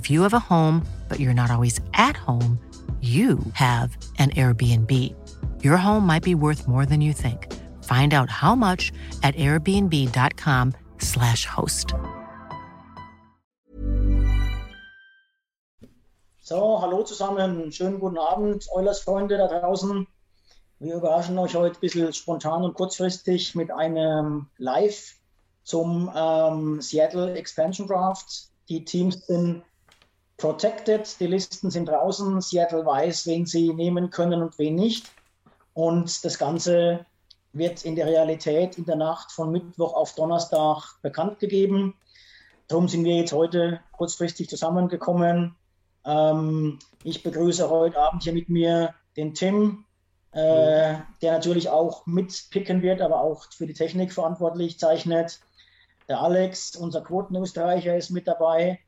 If you have a home, but you're not always at home, you have an Airbnb. Your home might be worth more than you think. Find out how much at airbnb.com/host. So, hallo zusammen, schönen guten Abend, Oilers Freunde da draußen. Wir überraschen euch heute ein bisschen spontan und kurzfristig mit einem Live zum Seattle Expansion Draft. Die Teams sind protected, die Listen sind draußen, Seattle weiß, wen sie nehmen können und wen nicht. Und das Ganze wird in der Realität in der Nacht von Mittwoch auf Donnerstag bekannt gegeben. Darum sind wir jetzt heute kurzfristig zusammengekommen. Ich begrüße heute Abend hier mit mir den Tim, der natürlich auch mitpicken wird, aber auch für die Technik verantwortlich zeichnet. Der Alex, unser Quotenösterreicher, ist mit dabei.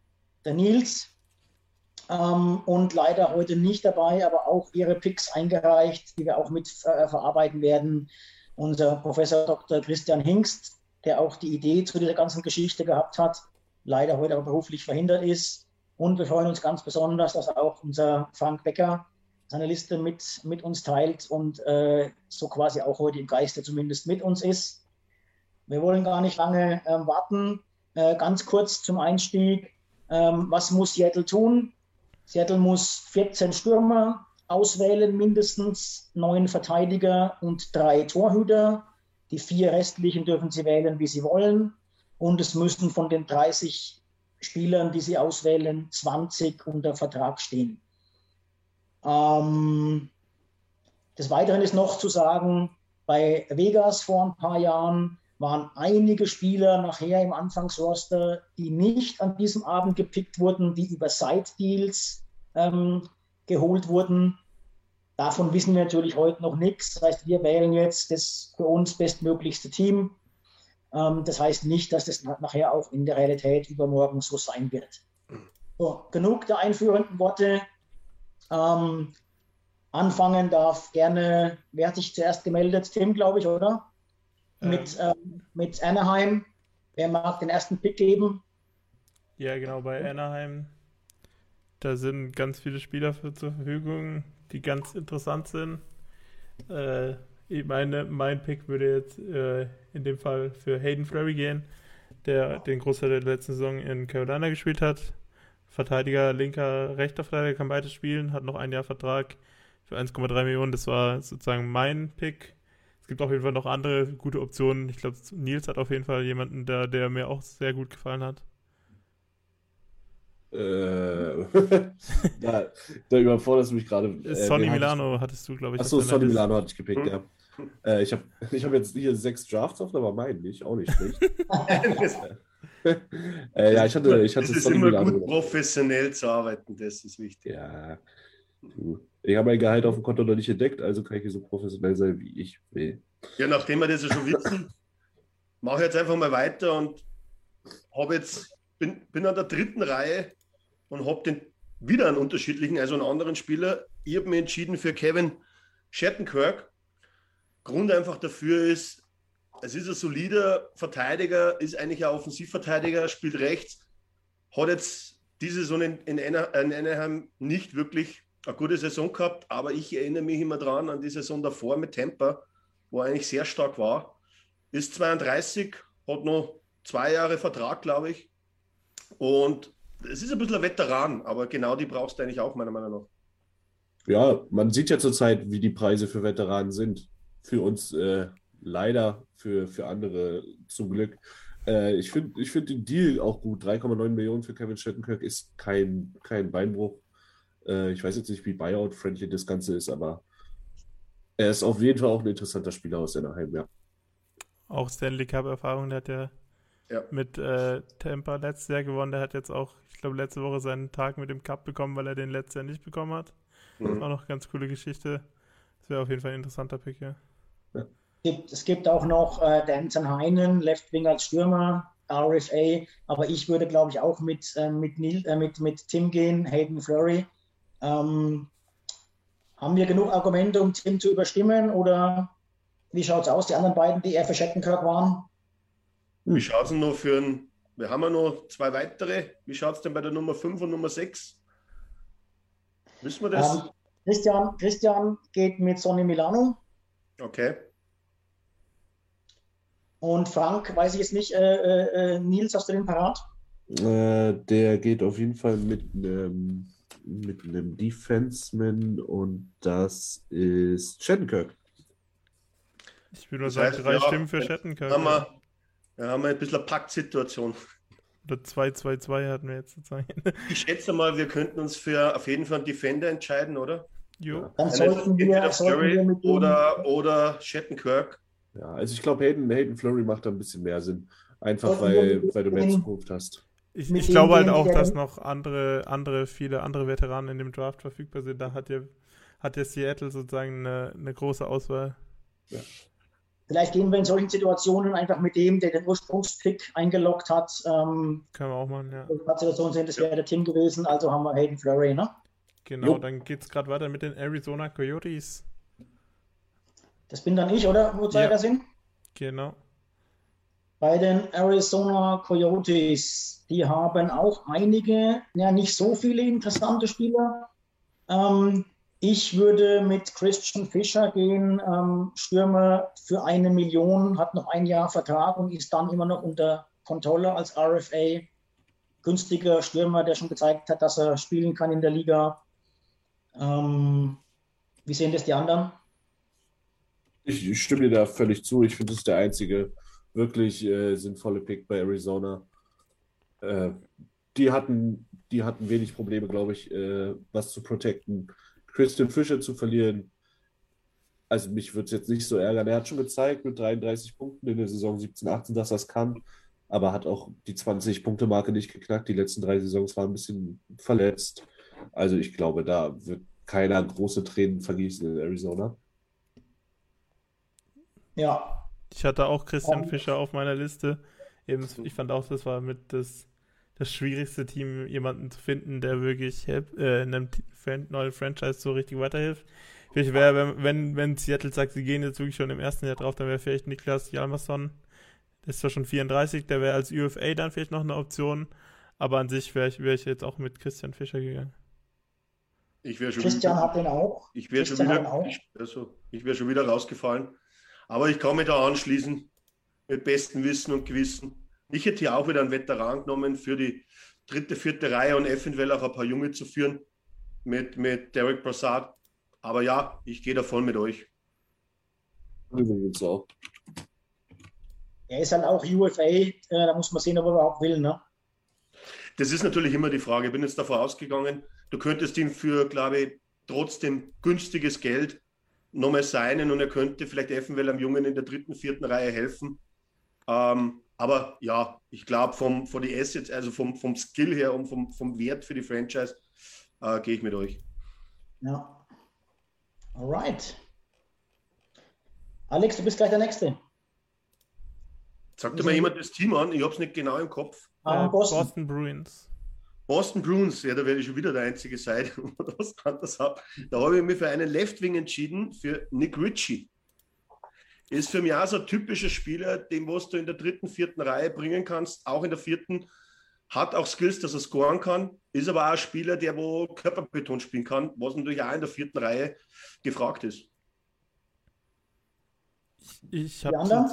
Der Nils. Und leider heute nicht dabei, aber auch ihre Picks eingereicht, die wir auch mit verarbeiten werden. Unser Professor Dr. Christian Hingst, der auch die Idee zu dieser ganzen Geschichte gehabt hat, leider heute aber beruflich verhindert ist. Und wir freuen uns ganz besonders, dass auch unser Frank Becker seine Liste mit uns teilt und so quasi auch heute im Geiste zumindest mit uns ist. Wir wollen gar nicht lange warten. Ganz kurz zum Einstieg. Was muss Seattle tun? Seattle muss 14 Stürmer auswählen, mindestens 9 Verteidiger und 3 Torhüter. Die 4 restlichen dürfen sie wählen, wie sie wollen. Und es müssen von den 30 Spielern, die sie auswählen, 20 unter Vertrag stehen. Des Weiteren ist noch zu sagen, bei Vegas vor ein paar Jahren waren einige Spieler nachher im Anfangsroster, die nicht an diesem Abend gepickt wurden, die über Side-Deals geholt wurden. Davon wissen wir natürlich heute noch nichts. Das heißt, wir wählen jetzt das für uns bestmöglichste Team. Das heißt nicht, dass das nachher auch in der Realität übermorgen so sein wird. So, genug der einführenden Worte. Anfangen darf gerne, wer hat sich zuerst gemeldet? Tim, glaube ich, oder? Mit Anaheim. Wer mag den ersten Pick geben? Ja, genau, bei Anaheim. Da sind ganz viele Spieler zur Verfügung, die ganz interessant sind. Ich meine, mein Pick würde jetzt in dem Fall für Hayden Fleury gehen, der den Großteil der letzten Saison in Carolina gespielt hat. Verteidiger, linker, rechter Verteidiger, kann beides spielen, hat noch ein Jahr Vertrag für 1,3 Millionen. Das war sozusagen mein Pick. Es gibt auf jeden Fall noch andere gute Optionen. Ich glaube, Nils hat auf jeden Fall jemanden da, der mir auch sehr gut gefallen hat. Da überforderst du mich gerade. Sonny Milano hattest du, glaube ich. Achso, Sonny Milano hatte ich gepickt, ja. Ich hab jetzt hier 6 Drafts offen, aber meinen nicht, auch nicht schlecht. Ja, ich hatte Sonny Milano. Es ist immer gut, professionell zu arbeiten, das ist wichtig. Ja, du. Ich habe mein Gehalt auf dem Konto noch nicht entdeckt, also kann ich hier so professionell sein, wie ich will. Ja, nachdem wir das ja schon wissen, mache ich jetzt einfach mal weiter und bin an der 3. Reihe und habe wieder einen unterschiedlichen, also einen anderen Spieler. Ich habe mich entschieden für Kevin Shattenkirk. Grund einfach dafür ist, es ist ein solider Verteidiger, ist eigentlich ein Offensivverteidiger, spielt rechts, hat jetzt diese Saison in Anaheim nicht wirklich eine gute Saison gehabt, aber ich erinnere mich immer dran an die Saison davor mit Tampa, wo er eigentlich sehr stark war. Ist 32, hat noch 2 Jahre Vertrag, glaube ich. Und es ist ein bisschen ein Veteran, aber genau die brauchst du eigentlich auch, meiner Meinung nach. Ja, man sieht ja zurzeit, wie die Preise für Veteranen sind. Für uns leider, für andere zum Glück. Ich find den Deal auch gut. 3,9 Millionen für Kevin Shattenkirk ist kein Beinbruch. Ich weiß jetzt nicht, wie Buyout-friendly das Ganze ist, aber er ist auf jeden Fall auch ein interessanter Spieler aus Anaheim, ja. Auch Stanley Cup-Erfahrung, der hat ja mit Tampa letztes Jahr gewonnen. Der hat jetzt auch, ich glaube, letzte Woche seinen Tag mit dem Cup bekommen, weil er den letztes Jahr nicht bekommen hat. Mhm. Auch noch eine ganz coole Geschichte. Das wäre auf jeden Fall ein interessanter Pick, ja. Es gibt auch noch Danton Heinen, Left Wing als Stürmer, RFA, aber ich würde, glaube ich, auch mit Tim gehen, Hayden Fleury. Haben wir genug Argumente, um Tim zu überstimmen, oder wie schaut es aus, die anderen beiden, die eher für Shattenkirk waren? Wie schaut es denn noch wir haben ja noch 2 weitere, wie schaut es denn bei der Nummer 5 und Nummer 6? Wissen wir das? Christian geht mit Sonny Milano. Okay. Und Frank, weiß ich jetzt nicht, Nils, hast du den parat? Der geht auf jeden Fall mit einem Defenseman und das ist Shattenkirk. Ich würde nur sagen, 3 Stimmen für Shattenkirk. Da haben wir ein bisschen eine Pakt-Situation. Oder 2-2-2 hatten wir jetzt sozusagen. Ich schätze mal, wir könnten uns für auf jeden Fall einen Defender entscheiden, oder? Jo. Ja. Dann sollten wir mit oder Shattenkirk. Ja, also ich glaube, Hayden Fleury macht da ein bisschen mehr Sinn. Einfach, weil du mehr Zukunft hast. Ich glaube halt auch, dass noch viele andere Veteranen in dem Draft verfügbar sind. Da hat ja Seattle sozusagen eine große Auswahl. Ja. Vielleicht gehen wir in solchen Situationen einfach mit dem, der den Ursprungspick eingeloggt hat. Können wir auch machen, ja. Das wäre der Tim gewesen, also haben wir Hayden Fleury, ne? Genau, Dann geht's gerade weiter mit den Arizona Coyotes. Das bin dann ich, oder? Wo zeigt das hin? Genau. Bei den Arizona Coyotes, die haben auch einige, ja nicht so viele interessante Spieler. Ich würde mit Christian Fischer gehen, Stürmer für 1 Million, hat noch 1 Jahr Vertrag und ist dann immer noch unter Kontrolle als RFA. Günstiger Stürmer, der schon gezeigt hat, dass er spielen kann in der Liga. Wie sehen das die anderen? Ich stimme dir da völlig zu. Ich finde, das ist der einzige wirklich sinnvolle Pick bei Arizona. Die hatten wenig Probleme, glaube ich, was zu protecten. Christian Fischer zu verlieren, also mich würde es jetzt nicht so ärgern. Er hat schon gezeigt mit 33 Punkten in der Saison 17-18, dass er es kann, aber hat auch die 20-Punkte-Marke nicht geknackt. Die letzten 3 Saisons waren ein bisschen verletzt. Also ich glaube, da wird keiner große Tränen vergießen in Arizona. Ja. Ich hatte auch Christian Fischer auf meiner Liste. Ich fand auch, das war mit das schwierigste Team, jemanden zu finden, der wirklich einem neuen Franchise so richtig weiterhilft. Ich wäre, wenn Seattle sagt, sie gehen jetzt wirklich schon im ersten Jahr drauf, dann wäre vielleicht Niklas Jalmarsson, der ist zwar schon 34, der wäre als UFA dann vielleicht noch eine Option, aber an sich wäre ich jetzt auch mit Christian Fischer gegangen. Christian hat den auch. Ich wäre schon wieder rausgefallen, aber ich kann mich da anschließen, mit bestem Wissen und Gewissen. Ich hätte hier auch wieder einen Veteran genommen für die 3., 4. Reihe und eventuell auch ein paar Junge zu führen mit Derek Brassard. Aber ja, ich gehe da voll mit euch. Übrigens auch. Er ist halt auch UFA, da muss man sehen, ob er überhaupt will, ne? Das ist natürlich immer die Frage. Ich bin jetzt davon ausgegangen, du könntest ihn für, glaube ich, trotzdem günstiges Geld nochmal signen und er könnte vielleicht eventuell einem Jungen in der 3., 4. Reihe helfen. Aber ja, ich glaube, von den Assets, also vom Skill her und vom Wert für die Franchise, gehe ich mit euch. Ja. Alright. Alex, du bist gleich der Nächste. Sagt dir mal jemand das Team an? Ich habe es nicht genau im Kopf. Boston Bruins. Boston Bruins, ja, da werde ich schon wieder der Einzige sein, wo ich was anderes habe. Da habe ich mich für einen Left Wing entschieden, für Nick Ritchie. Ist für mich auch so ein typischer Spieler, den was du in der 3., 4. Reihe bringen kannst, auch in der 4. Hat auch Skills, dass er scoren kann, ist aber auch ein Spieler, der wo Körperbeton spielen kann, was natürlich auch in der vierten Reihe gefragt ist. Ich habe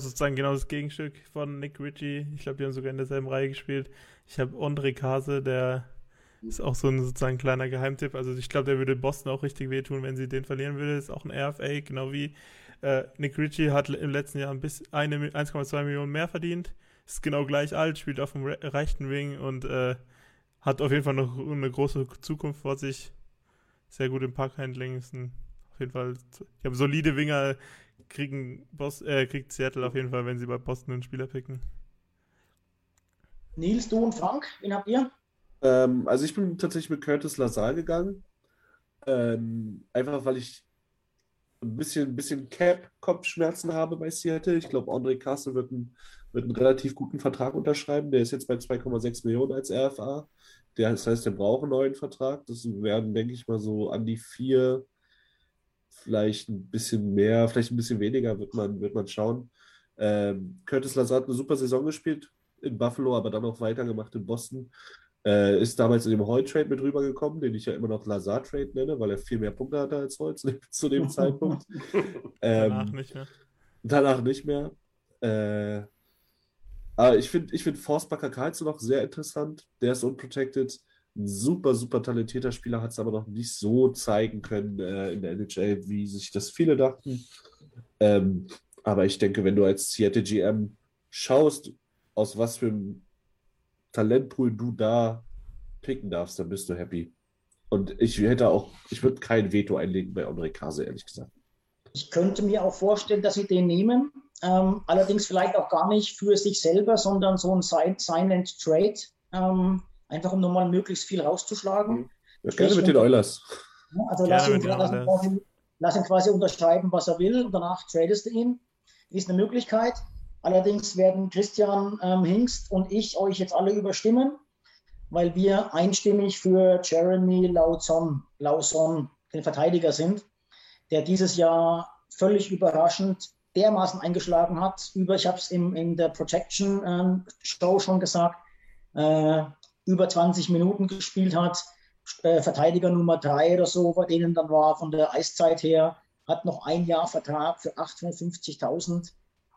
sozusagen genau das Gegenstück von Nick Ritchie. Ich glaube, die haben sogar in derselben Reihe gespielt. Ich habe Andre Kase, der ist auch so ein sozusagen kleiner Geheimtipp. Also ich glaube, der würde Boston auch richtig wehtun, wenn sie den verlieren würde. Ist auch ein RFA, genau wie Nick Ritchie hat im letzten Jahr bis 1,2 Millionen mehr verdient. Ist genau gleich alt, spielt auf dem rechten Wing und hat auf jeden Fall noch eine große Zukunft vor sich. Sehr gut im Puckhandling. Auf jeden Fall, ich habe solide Winger, kriegt Seattle auf jeden Fall, wenn sie bei Boston einen Spieler picken. Nils, du und Frank, wen habt ihr? Also ich bin tatsächlich mit Curtis Lazar gegangen. Einfach, weil ich ein bisschen Cap-Kopfschmerzen habe bei Seattle. Ich glaube, Andre Kase wird einen relativ guten Vertrag unterschreiben. Der ist jetzt bei 2,6 Millionen als RFA. Das heißt, der braucht einen neuen Vertrag. Das werden, denke ich mal, so an die 4, vielleicht ein bisschen mehr, vielleicht ein bisschen weniger, wird man schauen. Curtis Lazar hat eine super Saison gespielt in Buffalo, aber dann auch weitergemacht in Boston. Ist damals in dem Hoy-Trade mit rübergekommen, den ich ja immer noch Lazar-Trade nenne, weil er viel mehr Punkte hatte als Hoy zu dem Zeitpunkt. Danach nicht mehr. Aber ich find Forsbacker Karlsson noch sehr interessant. Der ist unprotected. Ein super, super talentierter Spieler, hat es aber noch nicht so zeigen können in der NHL, wie sich das viele dachten. Aber ich denke, wenn du als Seattle GM schaust, aus was für einem Talentpool du da picken darfst, dann bist du happy. Und ich würde kein Veto einlegen bei Andre Kase, ehrlich gesagt. Ich könnte mir auch vorstellen, dass sie den nehmen. Allerdings vielleicht auch gar nicht für sich selber, sondern so ein Silent Trade, einfach um nochmal möglichst viel rauszuschlagen. Ja, gerne mit den Oilers. Also lass ihn quasi unterschreiben, was er will, und danach tradest du ihn. Ist eine Möglichkeit. Allerdings werden Christian Hingst und ich euch jetzt alle überstimmen, weil wir einstimmig für Jeremy Lauzon, den Verteidiger sind, der dieses Jahr völlig überraschend dermaßen eingeschlagen hat. Ich habe es in der Projection-Show schon gesagt, über 20 Minuten gespielt hat, Verteidiger Nummer 3 oder so, bei denen dann war von der Eiszeit her, hat noch ein Jahr Vertrag für 850.000.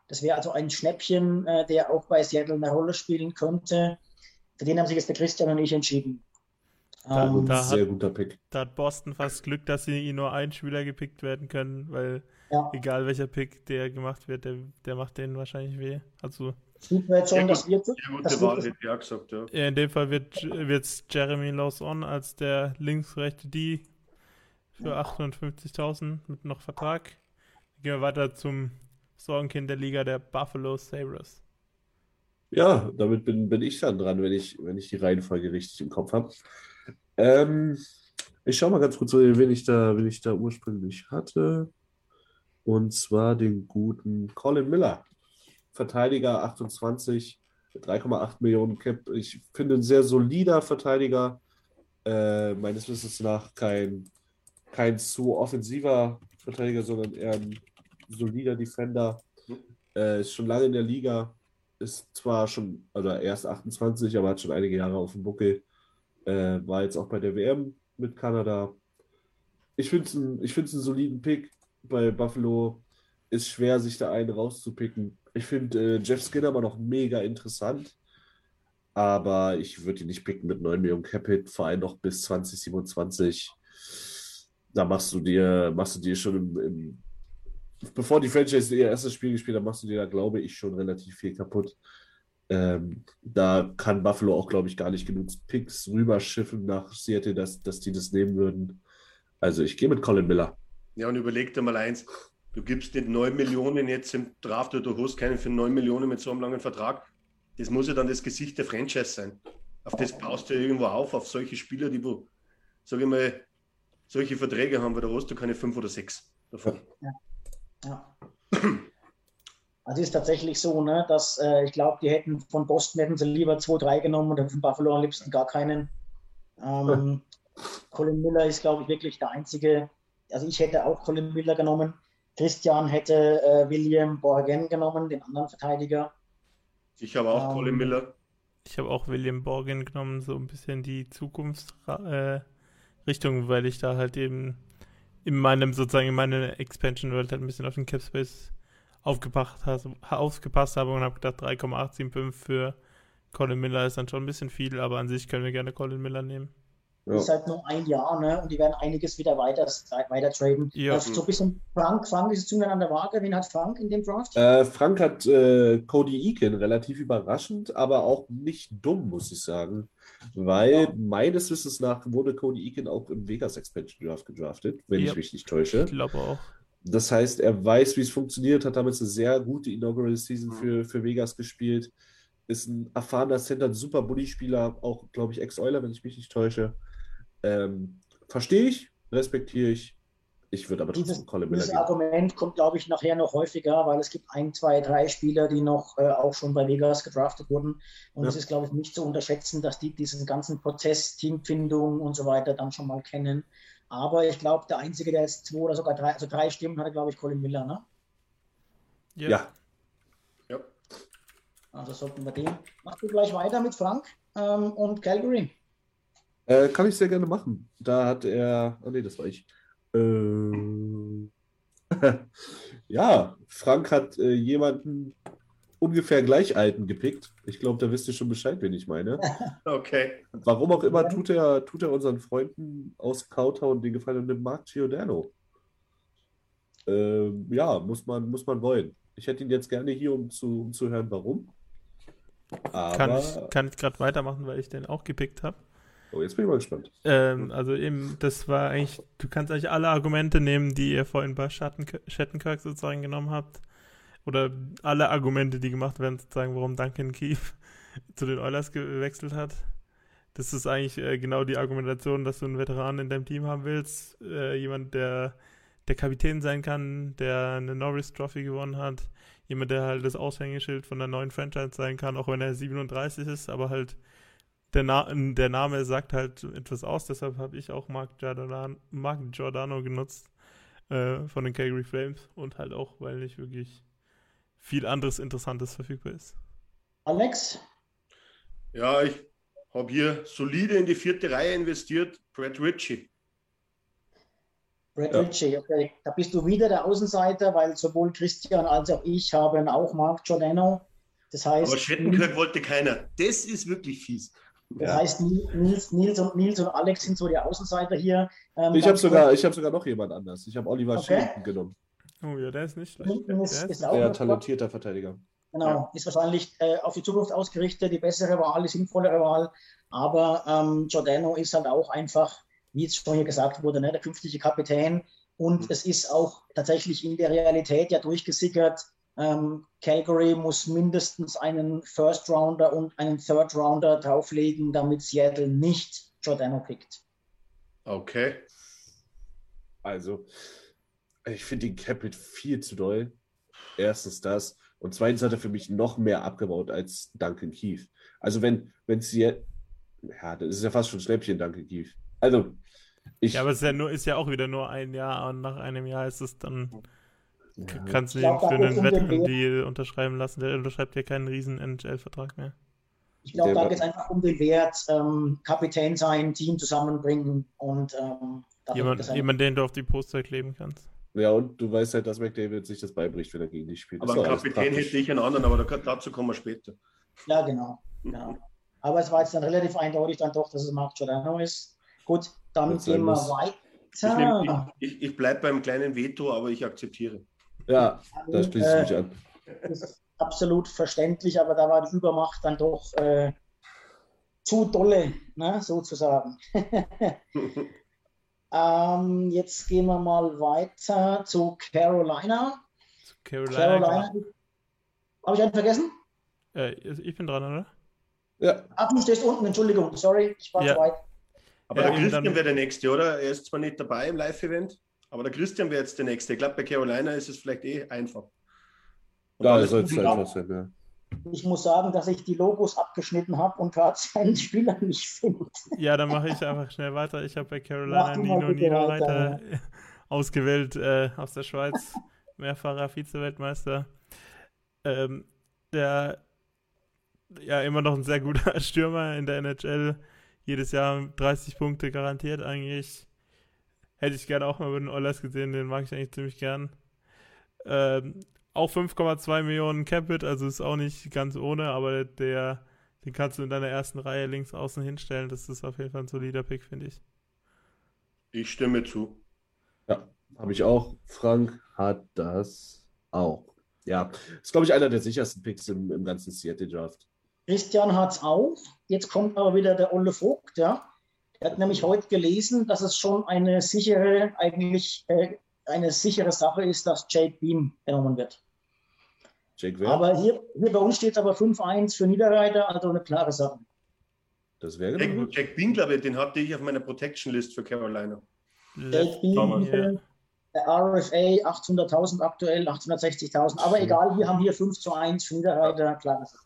Das wäre also ein Schnäppchen, der auch bei Seattle eine Rolle spielen könnte. Für den haben sich jetzt der Christian und ich entschieden. Sehr guter Pick. Da hat Boston fast Glück, dass sie nur einen Spieler gepickt werden können, weil egal welcher Pick der gemacht wird, der macht denen wahrscheinlich weh. Also sieht man jetzt schon, dass wir gesagt, ja. In dem Fall wird's Jeremy Lauzon als der linksrechte D für 850.000 mit noch Vertrag. Gehen wir weiter zum Sorgenkind der Liga, der Buffalo Sabres. Ja, damit bin ich dann dran, wenn ich die Reihenfolge richtig im Kopf habe. Ich schaue mal ganz kurz, wen ich da ursprünglich hatte. Und zwar den guten Colin Miller. Verteidiger, 28, 3,8 Millionen Cap. Ich finde, ein sehr solider Verteidiger. Meines Wissens nach kein zu offensiver Verteidiger, sondern eher ein solider Defender. Ist schon lange in der Liga. Ist zwar schon, also erst 28, aber hat schon einige Jahre auf dem Buckel. War jetzt auch bei der WM mit Kanada. Ich finde es einen soliden Pick bei Buffalo. Ist schwer, sich da einen rauszupicken. Ich finde Jeff Skinner aber noch mega interessant, aber ich würde ihn nicht picken mit 9 Millionen Cap-Hit, vor allem noch bis 2027. Da machst du dir schon, bevor die Franchise ihr erstes Spiel gespielt hat, machst du dir da, glaube ich, schon relativ viel kaputt. Da kann Buffalo auch, glaube ich, gar nicht genug Picks rüberschiffen nach Seattle, dass die das nehmen würden. Also ich gehe mit Colin Miller. Ja, und überleg dir mal eins. Du gibst den 9 Millionen jetzt im Draft oder du holst keinen für 9 Millionen mit so einem langen Vertrag. Das muss ja dann das Gesicht der Franchise sein. Auf das baust du ja irgendwo auf solche Spieler, die wo, sag ich mal, solche Verträge haben, weil da hast du keine 5 oder 6 davon. Ja. Also ist tatsächlich so, ne, dass ich glaube, die hätten von Boston hätten sie lieber 2-3 genommen und von Buffalo am liebsten gar keinen. Colin Miller ist, glaube ich, wirklich der einzige. Also ich hätte auch Colin Miller genommen. Christian hätte William Borgen genommen, den anderen Verteidiger. Ich habe auch Colin Miller. Ich habe auch William Borgen genommen, so ein bisschen die Zukunftsrichtung, weil ich da halt eben in meiner Expansion World halt ein bisschen auf den Capspace aufgepasst habe und habe gedacht, 3,875 für Colin Miller ist dann schon ein bisschen viel, aber an sich können wir gerne Colin Miller nehmen. Ja. Ist halt nur ein Jahr, ne? Und die werden einiges wieder weiter traden. Ja. Das ist so ein bisschen Frank ist Zünglein an der Waage. Wen hat Frank in dem Draft? Frank hat Cody Eakin, relativ überraschend, aber auch nicht dumm, muss ich sagen. Weil meines Wissens nach wurde Cody Eakin auch im Vegas Expansion Draft gedraftet, wenn ich mich nicht täusche. Ich glaube auch. Das heißt, er weiß, wie es funktioniert, hat damals eine sehr gute Inaugural Season für Vegas gespielt. Ist ein erfahrener Center, ein super Bulli-Spieler, auch, glaube ich, Ex-Euler, wenn ich mich nicht täusche. Verstehe ich, respektiere ich. Ich würde aber trotzdem Colin Miller geben. Dieses Argument kommt, glaube ich, nachher noch häufiger, weil es gibt 1, 2, 3 Spieler, die noch auch schon bei Vegas gedraftet wurden. Und es ist, glaube ich, nicht zu unterschätzen, dass die diesen ganzen Prozess, Teamfindung und so weiter dann schon mal kennen. Aber ich glaube, der Einzige, der jetzt 2 oder sogar 3 Stimmen hatte, glaube ich, Colin Miller, ne? Ja. Also sollten wir den. Machst du gleich weiter mit Frank und Calgary? Kann ich sehr gerne machen. Da hat er... Oh ne, das war ich. Ja, Frank hat jemanden ungefähr gleich alten gepickt. Ich glaube, da wisst ihr schon Bescheid, wen ich meine. Okay. Warum auch immer tut er unseren Freunden aus Cowtown den Gefallen und nimmt Marc Giordano. Ja, muss man wollen. Ich hätte ihn jetzt gerne hier, um zu hören, warum. Aber kann ich gerade weitermachen, weil ich den auch gepickt habe. Oh, jetzt bin ich mal gespannt. Also eben, das war eigentlich, du kannst eigentlich alle Argumente nehmen, die ihr vorhin bei Shattenkirk sozusagen genommen habt. Oder alle Argumente, die gemacht werden, sozusagen, warum Duncan Keefe zu den Oilers gewechselt hat. Das ist eigentlich genau die Argumentation, dass du einen Veteran in deinem Team haben willst. Jemand, der Kapitän sein kann, der eine Norris Trophy gewonnen hat. Jemand, der halt das Aushängeschild von der neuen Franchise sein kann, auch wenn er 37 ist, aber halt der Name sagt halt etwas aus, deshalb habe ich auch Marc Giordano genutzt von den Calgary Flames und halt auch, weil nicht wirklich viel anderes Interessantes verfügbar ist. Alex? Ja, ich habe hier solide in die 4. Reihe investiert, Brad Ritchie. Ritchie, okay. Da bist du wieder der Außenseiter, weil sowohl Christian als auch ich haben auch Marc Giordano. Das heißt, aber Shattenkirk wollte keiner. Das ist wirklich fies. Das heißt, Nils und Alex sind so die Außenseiter hier. Ich habe sogar noch jemand anders. Ich habe Oliver Schinden genommen. Oh ja, der ist nicht schlecht. Ist auch ein talentierter Verteidiger. Genau, ist wahrscheinlich auf die Zukunft ausgerichtet, die bessere Wahl, die sinnvollere Wahl. Aber Giordano ist halt auch einfach, wie jetzt schon hier gesagt wurde, ne, der künftige Kapitän. Und es ist auch tatsächlich in der Realität ja durchgesickert. Calgary muss mindestens einen First-Rounder und einen Third-Rounder drauflegen, damit Seattle nicht Giordano pickt. Okay. Also, ich finde den Cap-Hit viel zu doll. Erstens das. Und zweitens hat er für mich noch mehr abgebaut als Duncan Keefe. Also, wenn Seattle... Ja, das ist ja fast schon Schnäppchen, Duncan Keefe. Also, aber es ist ja auch wieder nur ein Jahr und nach einem Jahr ist es dann... Ja. Kannst du ihn für einen Wettbewerb unterschreiben lassen? Der unterschreibt ja keinen riesen NHL-Vertrag mehr. Ich glaube, da geht es einfach um den Wert, Kapitän sein, Team zusammenbringen und jemand, den du auf die Poster kleben kannst. Ja, und du weißt halt, dass McDavid sich das beibricht, wenn er gegen dich spielt. Aber Kapitän hätte ich einen anderen, aber dazu kommen wir später. Ja, genau. Aber es war jetzt dann relativ eindeutig dann doch, dass es Marc Giordano ist. Gut, dann gehen wir weiter. Ich bleibe beim kleinen Veto, aber ich akzeptiere. Ja, da schließt es mich an. Das ist absolut verständlich, aber da war die Übermacht dann doch zu dolle, ne, sozusagen. Jetzt gehen wir mal weiter zu Carolina. Carolina. Habe ich einen vergessen? Ich bin dran, oder? Ja. Ach, du stehst unten, Entschuldigung, sorry, ich war zu weit. Aber der Christian wäre der Nächste, oder? Er ist zwar nicht dabei im Live-Event, aber der Christian wäre jetzt der Nächste. Ich glaube, bei Carolina ist es vielleicht einfach. Da soll es einfach sein, ja. Ich muss sagen, dass ich die Logos abgeschnitten habe und gerade seinen Spieler nicht finde. Ja, dann mache ich einfach schnell weiter. Ich habe bei Carolina Nino Niederreiter ausgewählt aus der Schweiz. Mehrfacher Vize-Weltmeister. Der ja immer noch ein sehr guter Stürmer in der NHL. Jedes Jahr 30 Punkte garantiert eigentlich. Hätte ich gerne auch mal bei den Oilers gesehen, den mag ich eigentlich ziemlich gern. Auch 5,2 Millionen Capit, also ist auch nicht ganz ohne, aber den kannst du in deiner ersten Reihe links außen hinstellen. Das ist auf jeden Fall ein solider Pick, finde ich. Ich stimme zu. Ja, habe ich auch. Frank hat das auch. Ja, ist, glaube ich, einer der sichersten Picks im ganzen Seattle-Draft. Christian hat es auch. Jetzt kommt aber wieder der Olle Vogt, ja. Er hat nämlich heute gelesen, dass es schon eine sichere Sache ist, dass Jake Bean genommen wird. Jake wer? Aber hier bei uns steht es aber 5-1 für Niederreiter, also eine klare Sache. Das wäre gut. Jake Bean, glaube ich, den hatte ich auf meiner Protection-List für Carolina. Jake Bean, der RFA, 800.000 aktuell, 860.000. Aber egal, wir haben hier 5-1 für Niederreiter, klare Sache.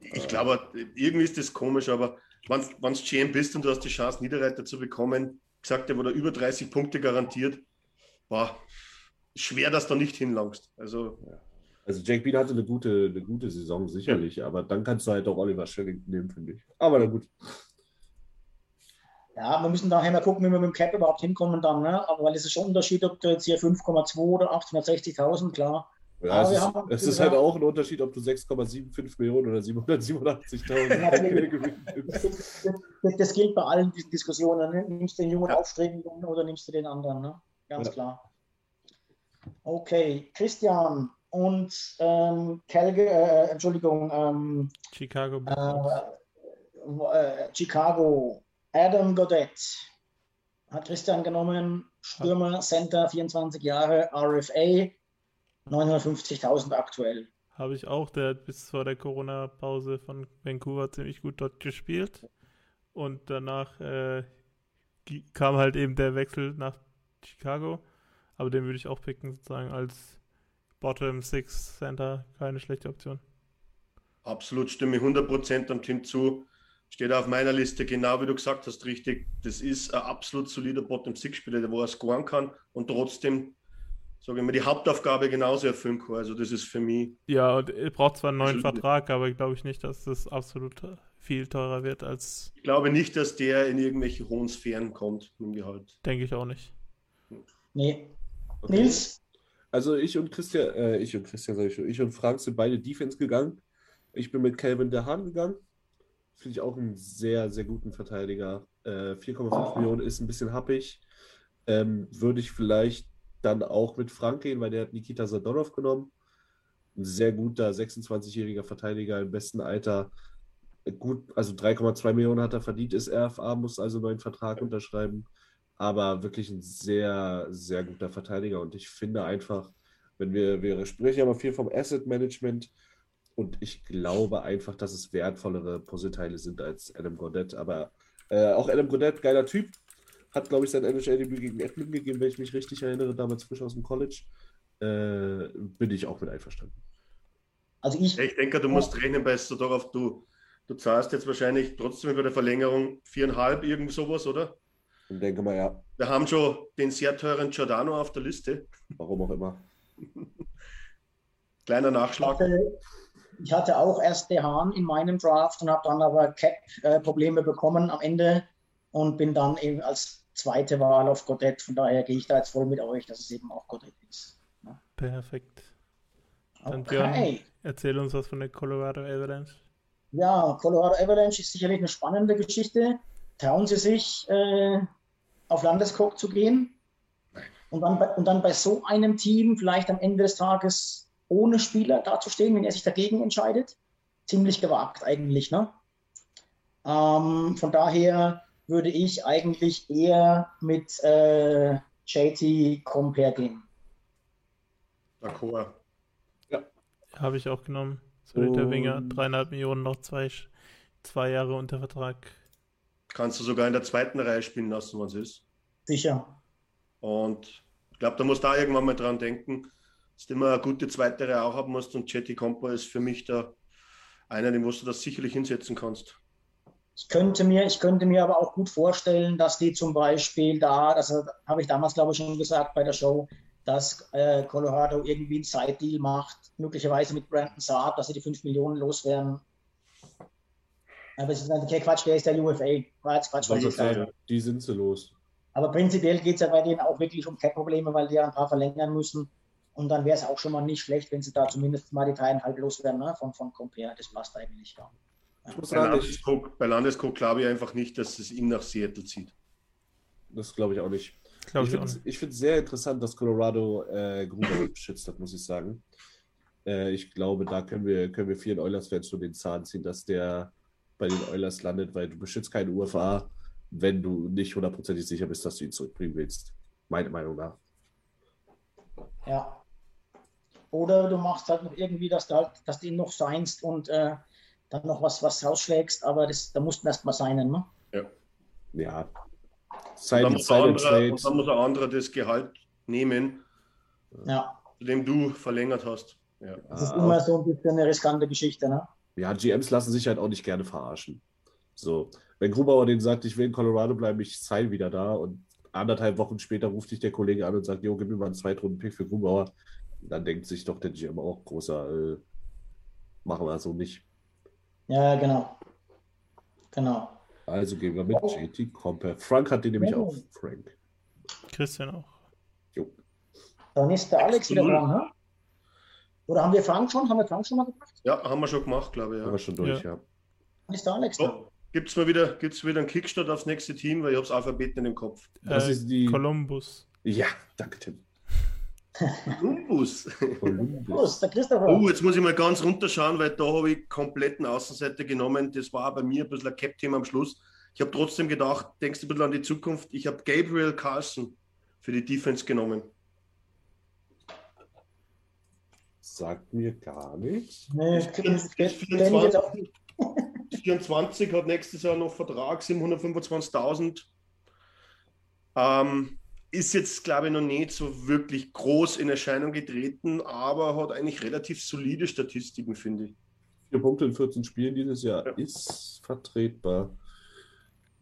Ich glaube, irgendwie ist das komisch, aber wenn du GM bist und du hast die Chance, Niederreiter zu bekommen, gesagt, der wurde über 30 Punkte garantiert, war schwer, dass du nicht hinlangst. Also Jake Bean hatte eine gute Saison, sicherlich, aber dann kannst du halt auch Oliver Shellington nehmen, finde ich. Aber na gut. Ja, wir müssen nachher mal gucken, wie wir mit dem Cap überhaupt hinkommen dann, ne? Aber weil es ist schon ein Unterschied, ob du jetzt hier 5,2 oder 860.000, klar. Ja, es ist halt auch ein Unterschied, ob du 6,75 Millionen oder 787.000. Das gilt bei allen diesen Diskussionen. Ne? Nimmst du den jungen Aufstrebenden oder nimmst du den anderen? Ne? Ganz klar. Okay, Christian und Chicago. Adam Gaudette hat Christian genommen. Stürmer, Center, 24 Jahre, RFA. 950.000 aktuell. Habe ich auch. Der hat bis vor der Corona-Pause von Vancouver ziemlich gut dort gespielt. Und danach kam halt eben der Wechsel nach Chicago. Aber den würde ich auch picken, sozusagen als Bottom Six Center. Keine schlechte Option. Absolut, stimme ich 100% am Team zu. Steht auf meiner Liste, genau wie du gesagt hast, richtig. Das ist ein absolut solider Bottom Six Spieler, der wo er scoren kann und trotzdem, sage ich mal, die Hauptaufgabe genauso erfüllen kann. Also das ist für mich... Ja, und er braucht zwar einen neuen Vertrag, aber ich glaube nicht, dass das absolut viel teurer wird als... Ich glaube nicht, dass der in irgendwelche hohen Sphären kommt. Halt. Denke ich auch nicht. Nee. Okay. Nils? Also ich und Frank sind beide Defense gegangen. Ich bin mit Calvin DeHaan gegangen. Finde ich auch einen sehr, sehr guten Verteidiger. 4,5 Millionen ist ein bisschen happig. Würde ich vielleicht dann auch mit Frank gehen, weil der hat Nikita Zadorov genommen. Ein sehr guter 26-jähriger Verteidiger im besten Alter. Gut, also 3,2 Millionen hat er verdient, ist RFA, muss also einen neuen Vertrag unterschreiben. Aber wirklich ein sehr, sehr guter Verteidiger. Und ich finde einfach, wir sprechen ja mal viel vom Asset Management und ich glaube einfach, dass es wertvollere Puzzleteile sind als Adam Gaudette. Aber auch Adam Gaudette, geiler Typ. Hat, glaube ich, sein NHL-Debüt gegen Edmonton gegeben, wenn ich mich richtig erinnere, damals frisch aus dem College. Bin ich auch mit einverstanden. Also ich denke, du musst rechnen, weißt du, darauf, du zahlst jetzt wahrscheinlich trotzdem über der Verlängerung 4,5, irgend sowas, oder? Ich denke mal, ja. Wir haben schon den sehr teuren Giordano auf der Liste. Warum auch immer. Kleiner Nachschlag. Ich hatte auch erst DeHaan in meinem Draft und habe dann aber Cap-Probleme bekommen am Ende. Und bin dann eben als zweite Wahl auf Gaudette. Von daher gehe ich da jetzt voll mit euch, dass es eben auch Gaudette ist. Ja. Perfekt. Dann Björn, erzähl uns was von der Colorado Avalanche. Ja, Colorado Avalanche ist sicherlich eine spannende Geschichte. Trauen sie sich, auf Landeskog zu gehen? Und dann bei so einem Team vielleicht am Ende des Tages ohne Spieler dazustehen, wenn er sich dagegen entscheidet? Ziemlich gewagt eigentlich, ne? Von daher würde ich eigentlich eher mit JT Compher gehen. D'accord. Ja. Habe ich auch genommen. Solider Winger, 3,5 Millionen, noch zwei Jahre unter Vertrag. Kannst du sogar in der zweiten Reihe spielen lassen, was ist. Sicher. Und ich glaube, da musst du auch irgendwann mal dran denken, dass du immer eine gute zweite Reihe auch haben musst. Und JT Compher ist für mich da einer, den musst du das sicherlich hinsetzen kannst. Ich könnte mir aber auch gut vorstellen, dass die zum Beispiel das habe ich damals, glaube ich, schon gesagt bei der Show, dass Colorado irgendwie einen Side-Deal macht, möglicherweise mit Brandon Saad, dass sie die 5 Millionen loswerden. Aber es ist dann kein Quatsch, der ist der UFA. Quatsch, was ich sage. Die sind sie los. Aber prinzipiell geht es ja bei denen auch wirklich um Cap-Probleme, weil die ja ein paar verlängern müssen. Und dann wäre es auch schon mal nicht schlecht, wenn sie da zumindest mal die 3,5 loswerden, ne? Von Compher. Das passt eigentlich auch. Bei Landeskog glaube ich einfach nicht, dass es ihn nach Seattle zieht. Das glaube ich auch nicht. Ich finde es sehr interessant, dass Colorado Gruber beschützt hat, muss ich sagen. Ich glaube, da können wir vielen Oilers-Fans zu den Zahn ziehen, dass der bei den Oilers landet, weil du beschützt keine UFA, wenn du nicht hundertprozentig sicher bist, dass du ihn zurückbringen willst. Meine Meinung nach. Ja. Oder du machst halt noch irgendwie, dass du ihn noch signst und dann noch was rausschlägst, aber da musst du erst mal signen, ne? Ja. Dann muss der andere das Gehalt nehmen, ja, zu dem du verlängert hast. Ja. Das ist immer so ein bisschen eine riskante Geschichte, ne? Ja, GMs lassen sich halt auch nicht gerne verarschen. So, wenn Grubauer denen sagt, ich will in Colorado bleiben, ich sei wieder da, und 1,5 Wochen später ruft dich der Kollege an und sagt, jo, gib mir mal einen 2-Runden-Pick für Grubauer, dann denkt sich doch der GM auch, großer, machen wir so nicht. Ja, genau. Also gehen wir mit JT Compher. Frank hat den nämlich auch. Frank. Christian auch. Jo. Dann ist der Alex wieder dran, ne? Oder haben wir Frank schon? Haben wir Frank schon mal gemacht? Ja, haben wir schon gemacht, glaube ich. Ja. Haben wir schon durch, ja. Dann ist der Alex dran. So, gibt's wieder einen Kickstart aufs nächste Team, weil ich habe das Alphabet in dem Kopf. Das ist die Columbus. Ja, danke, Tim. Columbus. Der Christopher. Jetzt muss ich mal ganz runterschauen, weil da habe ich kompletten Außenseiter genommen. Das war bei mir ein bisschen ein Cap-Thema am Schluss. Ich habe trotzdem gedacht, denkst du ein bisschen an die Zukunft? Ich habe Gabriel Carlson für die Defense genommen. Sagt mir gar nichts. Nee, ich 24 hat nächstes Jahr noch Vertrag, 725.000. Ist jetzt, glaube ich, noch nicht so wirklich groß in Erscheinung getreten, aber hat eigentlich relativ solide Statistiken, finde ich. 4 Punkte in 14 Spielen dieses Jahr ist vertretbar.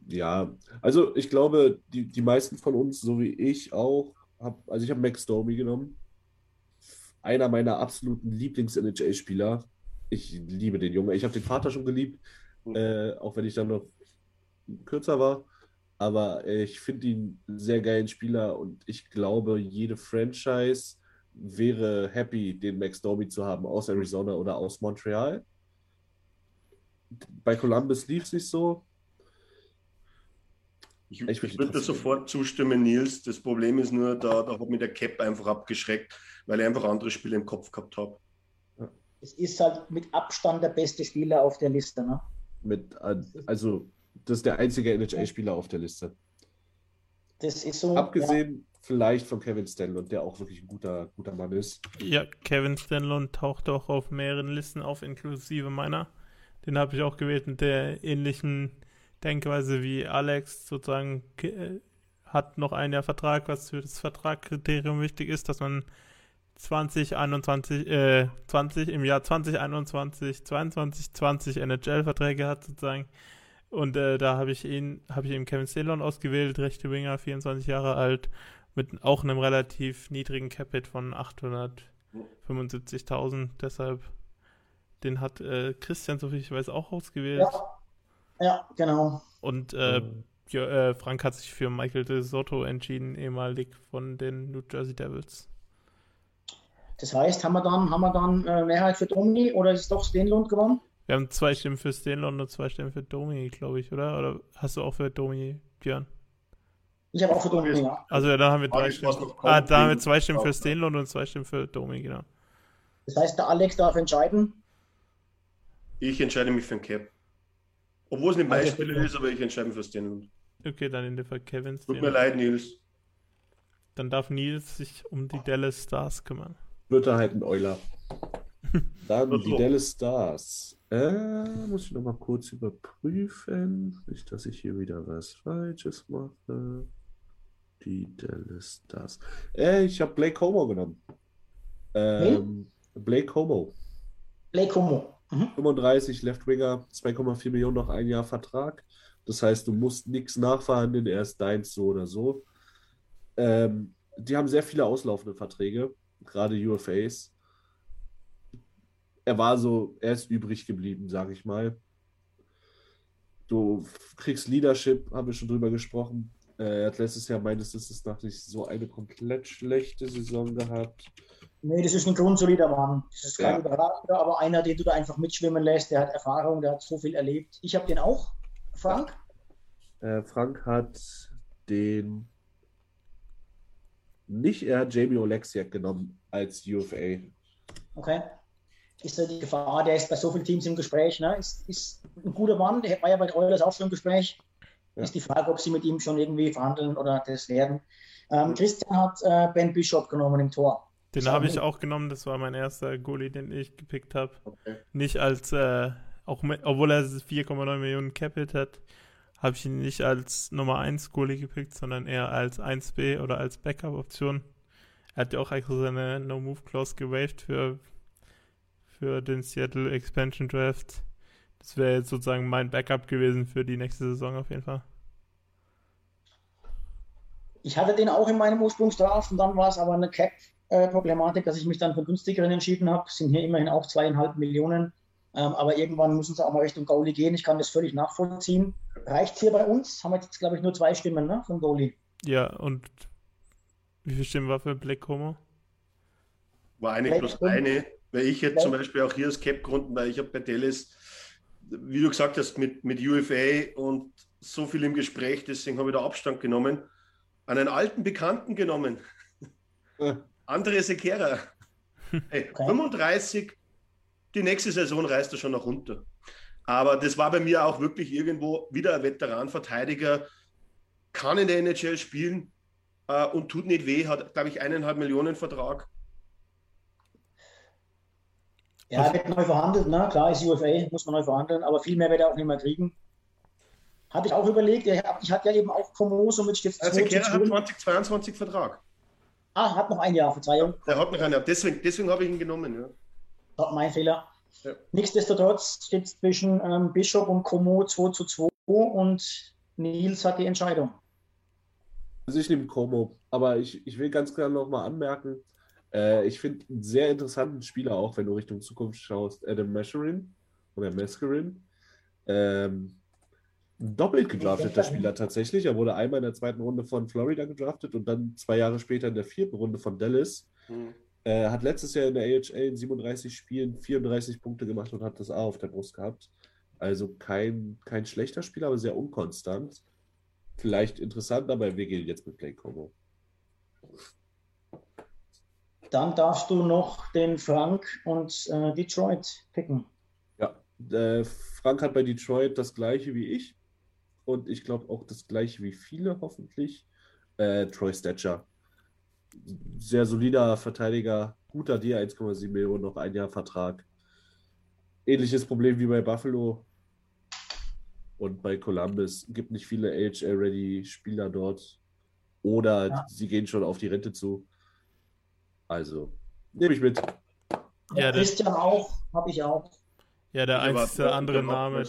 Ja, also ich glaube, die meisten von uns, so wie ich auch, ich habe Max Domi genommen. Einer meiner absoluten Lieblings-NHL-Spieler. Ich liebe den Jungen. Ich habe den Vater schon geliebt, auch wenn ich dann noch kürzer war. Aber ich finde ihn einen sehr geilen Spieler und ich glaube, jede Franchise wäre happy, den Max Domi zu haben aus Arizona oder aus Montreal. Bei Columbus lief es nicht so. Ich würde sofort zustimmen, Nils. Das Problem ist nur, da hat mich der Cap einfach abgeschreckt, weil ich einfach andere Spiele im Kopf gehabt habe. Es ist halt mit Abstand der beste Spieler auf der Liste, ne? Das ist der einzige NHL-Spieler auf der Liste. Das ist so. Abgesehen vielleicht von Kevin Stenlund, der auch wirklich ein guter Mann ist. Ja, Kevin Stenlund taucht auch auf mehreren Listen auf, inklusive meiner. Den habe ich auch gewählt mit der ähnlichen Denkweise wie Alex. Sozusagen hat noch ein Jahr Vertrag, was für das Vertragskriterium wichtig ist, dass man 20 NHL-Verträge hat, sozusagen. Und da habe ich eben Kevin Stenlund ausgewählt, rechte Winger, 24 Jahre alt, mit auch einem relativ niedrigen Cap-Hit von 875.000. Deshalb, den hat Christian, soviel ich weiß, auch ausgewählt. Ja genau. Und Frank hat sich für Michael DeSoto entschieden, ehemalig von den New Jersey Devils. Das heißt, haben wir dann Mehrheit für Domi oder ist doch Stenlund gewonnen? Wir haben 2 Stimmen für Stenlund und 2 Stimmen für Domi, glaube ich, oder? Oder hast du auch für Domi, Björn? Ich habe auch für Domi, ja. Also dann haben wir 3 Stimmen. Da haben wir 2 Stimmen für Stenlund und 2 Stimmen für Domi, genau. Das heißt, der Alex darf entscheiden? Ich entscheide mich für den Cap. Obwohl es nicht mein Spiel ist, aber ich entscheide mich für Stenlund. Okay, dann in dem Fall Kevin Stenlund. Tut mir leid, Nils. Dann darf Nils sich um die Dallas Stars kümmern. Wird er halt ein Euler. Dann die Dallas Stars. Muss ich nochmal kurz überprüfen. Nicht, dass ich hier wieder was Falsches mache. Die Dallas Stars. Ich habe Blake Comeau genommen. Blake Comeau. 35, Left Winger, 2,4 Millionen noch ein Jahr Vertrag. Das heißt, du musst nichts nachverhandeln, er ist deins so oder so. Die haben sehr viele auslaufende Verträge, gerade UFAs. Er ist übrig geblieben, sage ich mal. Du kriegst Leadership, haben wir schon drüber gesprochen. Er hat letztes Jahr meines Wissens nach nicht so eine komplett schlechte Saison gehabt. Nee, das ist ein grundsolider Mann. Das ist kein Überraschender, aber einer, den du da einfach mitschwimmen lässt, der hat Erfahrung, der hat so viel erlebt. Ich habe den auch, Frank. Frank hat den nicht, er hat Jamie Oleksiak genommen als UFA. Okay. Ist da die Gefahr, der ist bei so vielen Teams im Gespräch, ne? Ist ein guter Mann, der war ja bei Oilers auch schon im Gespräch. Ja. Ist die Frage, ob sie mit ihm schon irgendwie verhandeln oder das werden. Christian hat Ben Bishop genommen im Tor. Den habe ich auch genommen, das war mein erster Goalie, den ich gepickt habe. Okay. Nicht als, obwohl er 4,9 Millionen Capit hat, habe ich ihn nicht als Nummer 1 Goalie gepickt, sondern eher als 1B oder als Backup-Option. Er hat ja auch eigentlich seine No-Move-Clause gewaved für den Seattle Expansion Draft. Das wäre jetzt sozusagen mein Backup gewesen für die nächste Saison auf jeden Fall. Ich hatte den auch in meinem Ursprungsdraft und dann war es aber eine Cap-Problematik, dass ich mich dann für günstigeren entschieden habe. Es sind hier immerhin auch 2,5 Millionen. Aber irgendwann müssen sie auch mal Richtung Goalie gehen. Ich kann das völlig nachvollziehen. Reicht es hier bei uns? Haben wir jetzt, glaube ich, nur 2 Stimmen, ne, vom Goalie. Ja, und wie viele Stimmen war für Blake Comeau? War eine plus eine. Weil ich jetzt zum Beispiel auch hier das Cap gründen, weil ich habe bei Dallas, wie du gesagt hast, mit UFA und so viel im Gespräch, deswegen habe ich da Abstand genommen, an einen alten Bekannten genommen. Andre Sekera. Hey, okay. 35, die nächste Saison reißt er schon noch runter. Aber das war bei mir auch wirklich irgendwo wieder ein Veteranverteidiger, kann in der NHL spielen und tut nicht weh, hat, glaube ich, 1,5 Millionen Vertrag. Ja, wird neu verhandelt, ne? Klar, ist UFA, muss man neu verhandeln, aber viel mehr wird er auch nicht mehr kriegen. Hatte ich auch überlegt, ich hatte ja eben auch Comeau so mit Stift. Also Sekera hat 2022 Vertrag. Ah, hat noch ein Jahr, Verzeihung. Der hat noch ein Jahr, deswegen habe ich ihn genommen, ja. Das war mein Fehler. Ja. Nichtsdestotrotz steht zwischen Bishop und Comeau 2:2 und Nils hat die Entscheidung. Also ich nehme Comeau, aber ich will ganz klar nochmal anmerken, ich finde einen sehr interessanten Spieler, auch wenn du Richtung Zukunft schaust, Adam Mesherin oder Meskerin. Ein doppelt gedrafteter Spieler tatsächlich. Er wurde einmal in der 2. Runde von Florida gedraftet und dann 2 Jahre später in der 4. Runde von Dallas. Mhm. Hat letztes Jahr in der AHL in 37 Spielen 34 Punkte gemacht und hat das A auf der Brust gehabt. Also kein schlechter Spieler, aber sehr unkonstant. Vielleicht interessant, aber wir gehen jetzt mit Blake Comeau. Dann darfst du noch den Frank und Detroit picken. Ja, Frank hat bei Detroit das gleiche wie ich und ich glaube auch das gleiche wie viele hoffentlich. Troy Stetcher, sehr solider Verteidiger, guter Deal, 1,7 Millionen, noch ein Jahr Vertrag. Ähnliches Problem wie bei Buffalo und bei Columbus. Gibt nicht viele AHL-Ready-Spieler dort oder sie gehen schon auf die Rente zu. Also, nehme ich mit. Ja, Christian auch, habe ich auch. Ja, der einzige andere Name,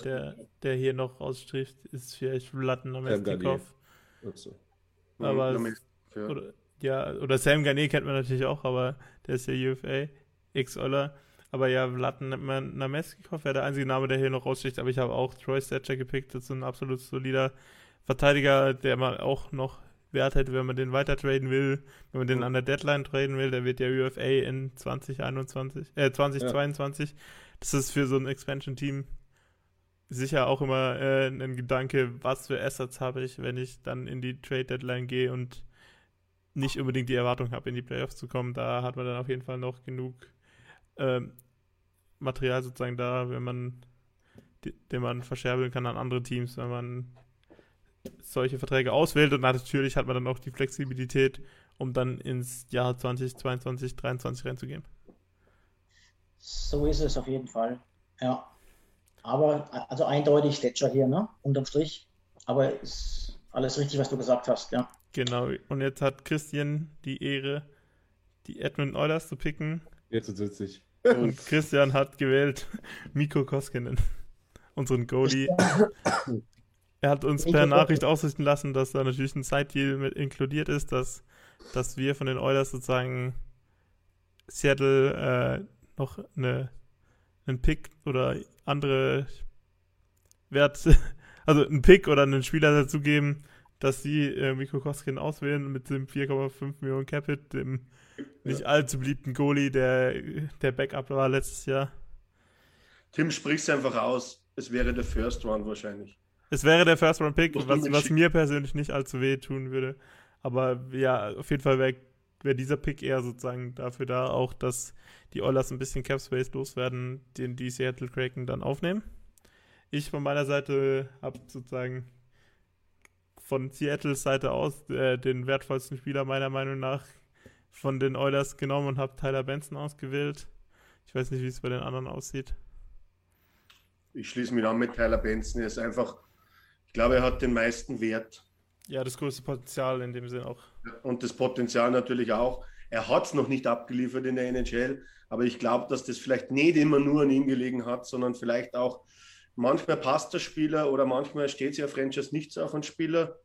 der hier noch rausstricht, ist vielleicht Vlad Namestnikov. So. Aber oder Sam Garnier kennt man natürlich auch, aber der ist ja UFA, X-Oller. Aber ja, Vlad Namestnikov wäre der einzige Name, der hier noch raussticht. Aber ich habe auch Troy Stetcher gepickt. Das ist ein absolut solider Verteidiger, der man auch noch Wert hätte, wenn man den weiter traden will, wenn man den an der Deadline traden will, der wird ja UFA in 2022. Ja. Das ist für so ein Expansion-Team sicher auch immer ein Gedanke, was für Assets habe ich, wenn ich dann in die Trade-Deadline gehe und nicht unbedingt die Erwartung habe, in die Playoffs zu kommen. Da hat man dann auf jeden Fall noch genug Material sozusagen da, wenn man den man verscherbeln kann an andere Teams, wenn man solche Verträge auswählt, und natürlich hat man dann auch die Flexibilität, um dann ins Jahr 2022, 2023 reinzugehen. So ist es auf jeden Fall, ja. Aber also eindeutig Stetcher hier, ne? Unterm Strich. Aber ist alles richtig, was du gesagt hast, ja. Genau, und jetzt hat Christian die Ehre, die Edmund Oilers zu picken. Jetzt ist es witzig. Und Christian hat gewählt Mikko Koskinen, unseren Goalie. Er hat uns per Nachricht ausrichten lassen, dass da natürlich ein Side-Deal mit inkludiert ist, dass wir von den Oilers sozusagen Seattle noch einen Pick oder andere Wert also einen Pick oder einen Spieler dazugeben, dass sie Mikko Koskinen auswählen mit dem 4,5 Millionen Capit, dem nicht allzu beliebten Goalie, der Backup war letztes Jahr. Tim, sprich's einfach aus. Es wäre der First Round wahrscheinlich. Es wäre der First Round Pick, was mir persönlich nicht allzu weh tun würde. Aber ja, auf jeden Fall wäre dieser Pick eher sozusagen dafür da, auch dass die Oilers ein bisschen Cap Space loswerden, den die Seattle Kraken dann aufnehmen. Ich von meiner Seite habe sozusagen von Seattles Seite aus den wertvollsten Spieler meiner Meinung nach von den Oilers genommen und habe Tyler Benson ausgewählt. Ich weiß nicht, wie es bei den anderen aussieht. Ich schließe mich an mit Tyler Benson. Er ist einfach, ich glaube, er hat den meisten Wert. Ja, das größte Potenzial in dem Sinne auch. Und das Potenzial natürlich auch. Er hat es noch nicht abgeliefert in der NHL, aber ich glaube, dass das vielleicht nicht immer nur an ihm gelegen hat, sondern vielleicht auch manchmal passt der Spieler oder manchmal steht ja Franchise nicht so auf einen Spieler.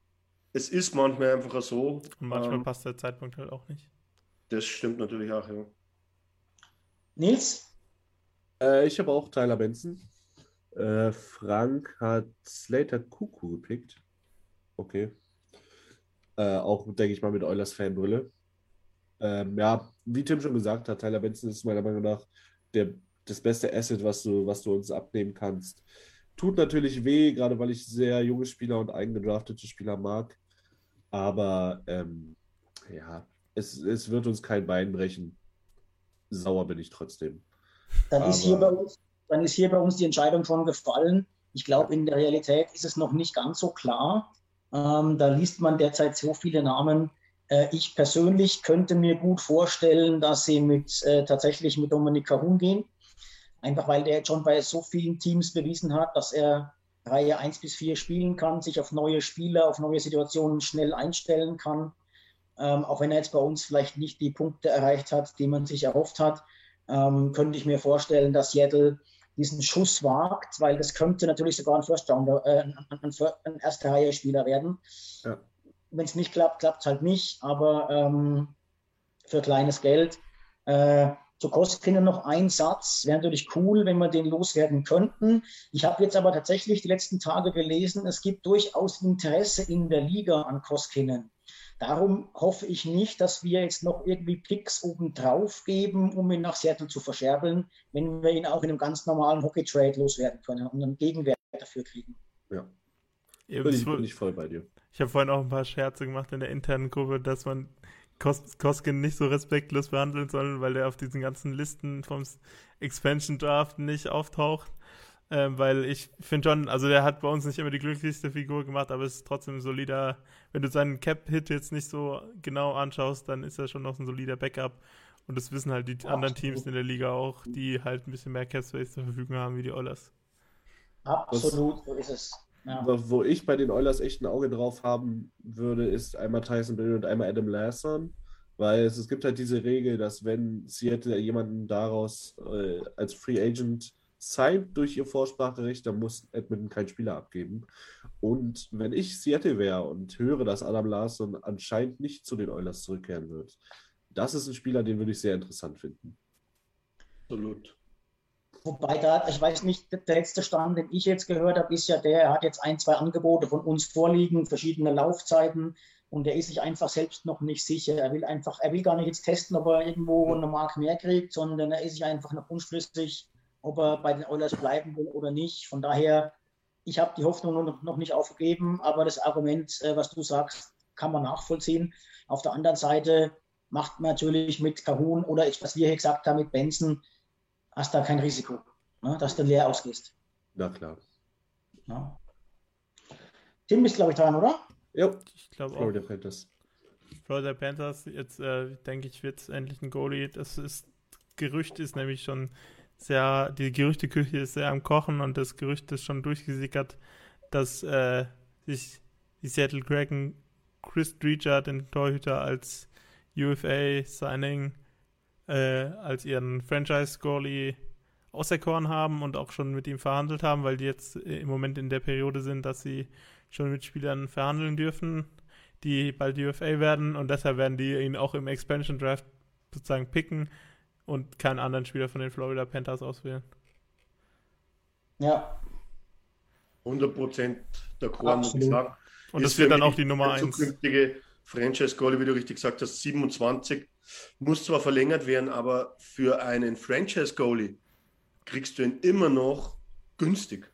Es ist manchmal einfach so. Und manchmal passt der Zeitpunkt halt auch nicht. Das stimmt natürlich auch, ja. Nils? Ich habe auch Tyler Benson. Frank hat Slater Cuckoo gepickt. Okay. Auch, denke ich mal, mit Oilers Fanbrille. Ja, wie Tim schon gesagt hat, Tyler Benson ist meiner Meinung nach das beste Asset, was du uns abnehmen kannst. Tut natürlich weh, gerade weil ich sehr junge Spieler und eingedraftete Spieler mag. Aber ja, es wird uns kein Bein brechen. Sauer bin ich trotzdem. Dann ist hier bei uns die Entscheidung schon gefallen. Ich glaube, in der Realität ist es noch nicht ganz so klar. Da liest man derzeit so viele Namen. Ich persönlich könnte mir gut vorstellen, dass sie tatsächlich mit Dominik Kahun gehen. Einfach weil der schon bei so vielen Teams bewiesen hat, dass er Reihe 1-4 spielen kann, sich auf neue Spieler, auf neue Situationen schnell einstellen kann. Auch wenn er jetzt bei uns vielleicht nicht die Punkte erreicht hat, die man sich erhofft hat, könnte ich mir vorstellen, dass Seattle diesen Schuss wagt, weil das könnte natürlich sogar ein ein erster Reihe-Spieler werden. Ja. Wenn es nicht klappt, klappt es halt nicht, aber für kleines Geld. Zu Koskinen noch ein Satz, wäre natürlich cool, wenn wir den loswerden könnten. Ich habe jetzt aber tatsächlich die letzten Tage gelesen, es gibt durchaus Interesse in der Liga an Koskinen. Darum hoffe ich nicht, dass wir jetzt noch irgendwie Picks obendrauf geben, um ihn nach Seattle zu verscherbeln, wenn wir ihn auch in einem ganz normalen Hockey-Trade loswerden können und einen Gegenwert dafür kriegen. Ja, bin ich voll bei dir. Ich habe vorhin auch ein paar Scherze gemacht in der internen Gruppe, dass man Koskinen nicht so respektlos behandeln soll, weil er auf diesen ganzen Listen vom Expansion Draft nicht auftaucht. Weil ich finde schon, also der hat bei uns nicht immer die glücklichste Figur gemacht, aber es ist trotzdem solider, wenn du seinen Cap-Hit jetzt nicht so genau anschaust, dann ist er schon noch ein solider Backup und das wissen halt die anderen Teams in der Liga auch, die halt ein bisschen mehr Cap-Space zur Verfügung haben wie die Oilers. Absolut, so ist es. Ja. Wo ich bei den Oilers echt ein Auge drauf haben würde, ist einmal Tyson Berry und einmal Adam Lauzon, weil es gibt halt diese Regel, dass wenn Seattle jemanden daraus als Free Agent signed durch ihr Vorspracherecht, dann muss Edmonton keinen Spieler abgeben. Und wenn ich Seattle wäre und höre, dass Adam Lauzon anscheinend nicht zu den Oilers zurückkehren wird, das ist ein Spieler, den würde ich sehr interessant finden. Absolut. Wobei da, ich weiß nicht, der letzte Stand, den ich jetzt gehört habe, ist ja der, er hat jetzt 1-2 Angebote von uns vorliegen, verschiedene Laufzeiten und er ist sich einfach selbst noch nicht sicher. Er will gar nicht jetzt testen, ob er irgendwo eine Mark mehr kriegt, sondern er ist sich einfach noch unschlüssig, ob er bei den Oilers bleiben will oder nicht. Von daher, ich habe die Hoffnung noch nicht aufgegeben, aber das Argument, was du sagst, kann man nachvollziehen. Auf der anderen Seite macht man natürlich mit Kahun oder was wir hier gesagt haben, mit Benson, hast da kein Risiko, ne, dass du leer ausgehst. Na klar. Ja. Tim ist, glaube ich, dran, oder? Ja, ich glaube auch. Florida Panthers, jetzt denke ich, wird es endlich ein Goalie. Die Gerüchteküche ist sehr am Kochen und das Gerücht ist schon durchgesickert, dass sich die Seattle Kraken Chris Dreger, den Torhüter, als UFA-Signing als ihren Franchise-Goalie auserkoren haben und auch schon mit ihm verhandelt haben, weil die jetzt im Moment in der Periode sind, dass sie schon mit Spielern verhandeln dürfen, die bald UFA werden und deshalb werden die ihn auch im Expansion-Draft sozusagen picken und keinen anderen Spieler von den Florida Panthers auswählen. Ja. 100% der Korn, muss ich sagen. Und das wird dann auch die Nummer 1. Zukünftige Franchise-Goalie, wie du richtig gesagt hast, 27, muss zwar verlängert werden, aber für einen Franchise-Goalie kriegst du ihn immer noch günstig.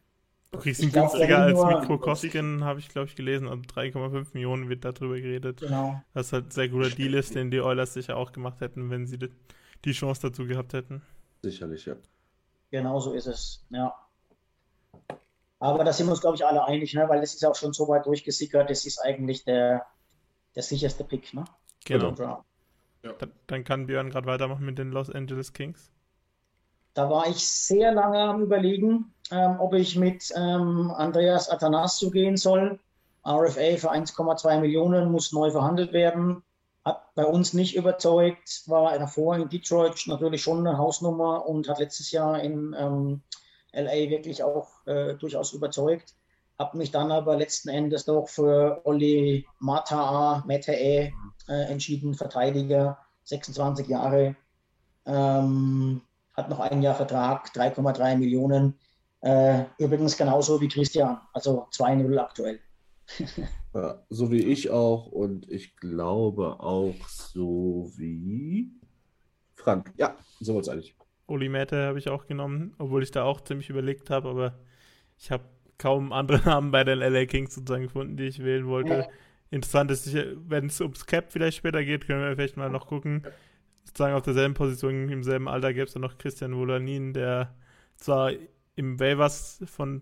Du kriegst ihn günstiger als Mikko Koskinen, habe ich, glaube ich, gelesen. Um 3,5 Millionen wird darüber geredet. Genau. Das halt ein sehr guter Deal ist, den die Oilers sicher auch gemacht hätten, wenn sie die Chance dazu gehabt hätten. Sicherlich, ja. Genau so ist es, ja. Aber da sind wir uns, glaube ich, alle einig, ne? Weil das ist auch schon so weit durchgesickert, das ist eigentlich der sicherste Pick, ne? Genau. Ja. Dann kann Björn gerade weitermachen mit den Los Angeles Kings. Da war ich sehr lange am Überlegen, ob ich mit Andreas Athanasiou gehen soll. RFA für 1,2 Millionen muss neu verhandelt werden. Hat bei uns nicht überzeugt, war davor in Detroit natürlich schon eine Hausnummer und hat letztes Jahr in LA wirklich auch durchaus überzeugt. Habe mich dann aber letzten Endes doch für Oli Mete entschieden, Verteidiger, 26 Jahre. Hat noch ein Jahr Vertrag, 3,3 Millionen. Übrigens genauso wie Christian, also 2-0 aktuell. Ja, so wie ich auch und ich glaube auch so wie Frank. Ja, so wird es eigentlich. Oli Mete habe ich auch genommen, obwohl ich da auch ziemlich überlegt habe, aber ich habe kaum andere Namen bei den LA Kings sozusagen gefunden, die ich wählen wollte. Ja. Interessant ist, wenn es ums Cap vielleicht später geht, können wir vielleicht mal noch gucken. Sozusagen auf derselben Position, im selben Alter gäbe es dann noch Christian Wolanin, der zwar im Waivers von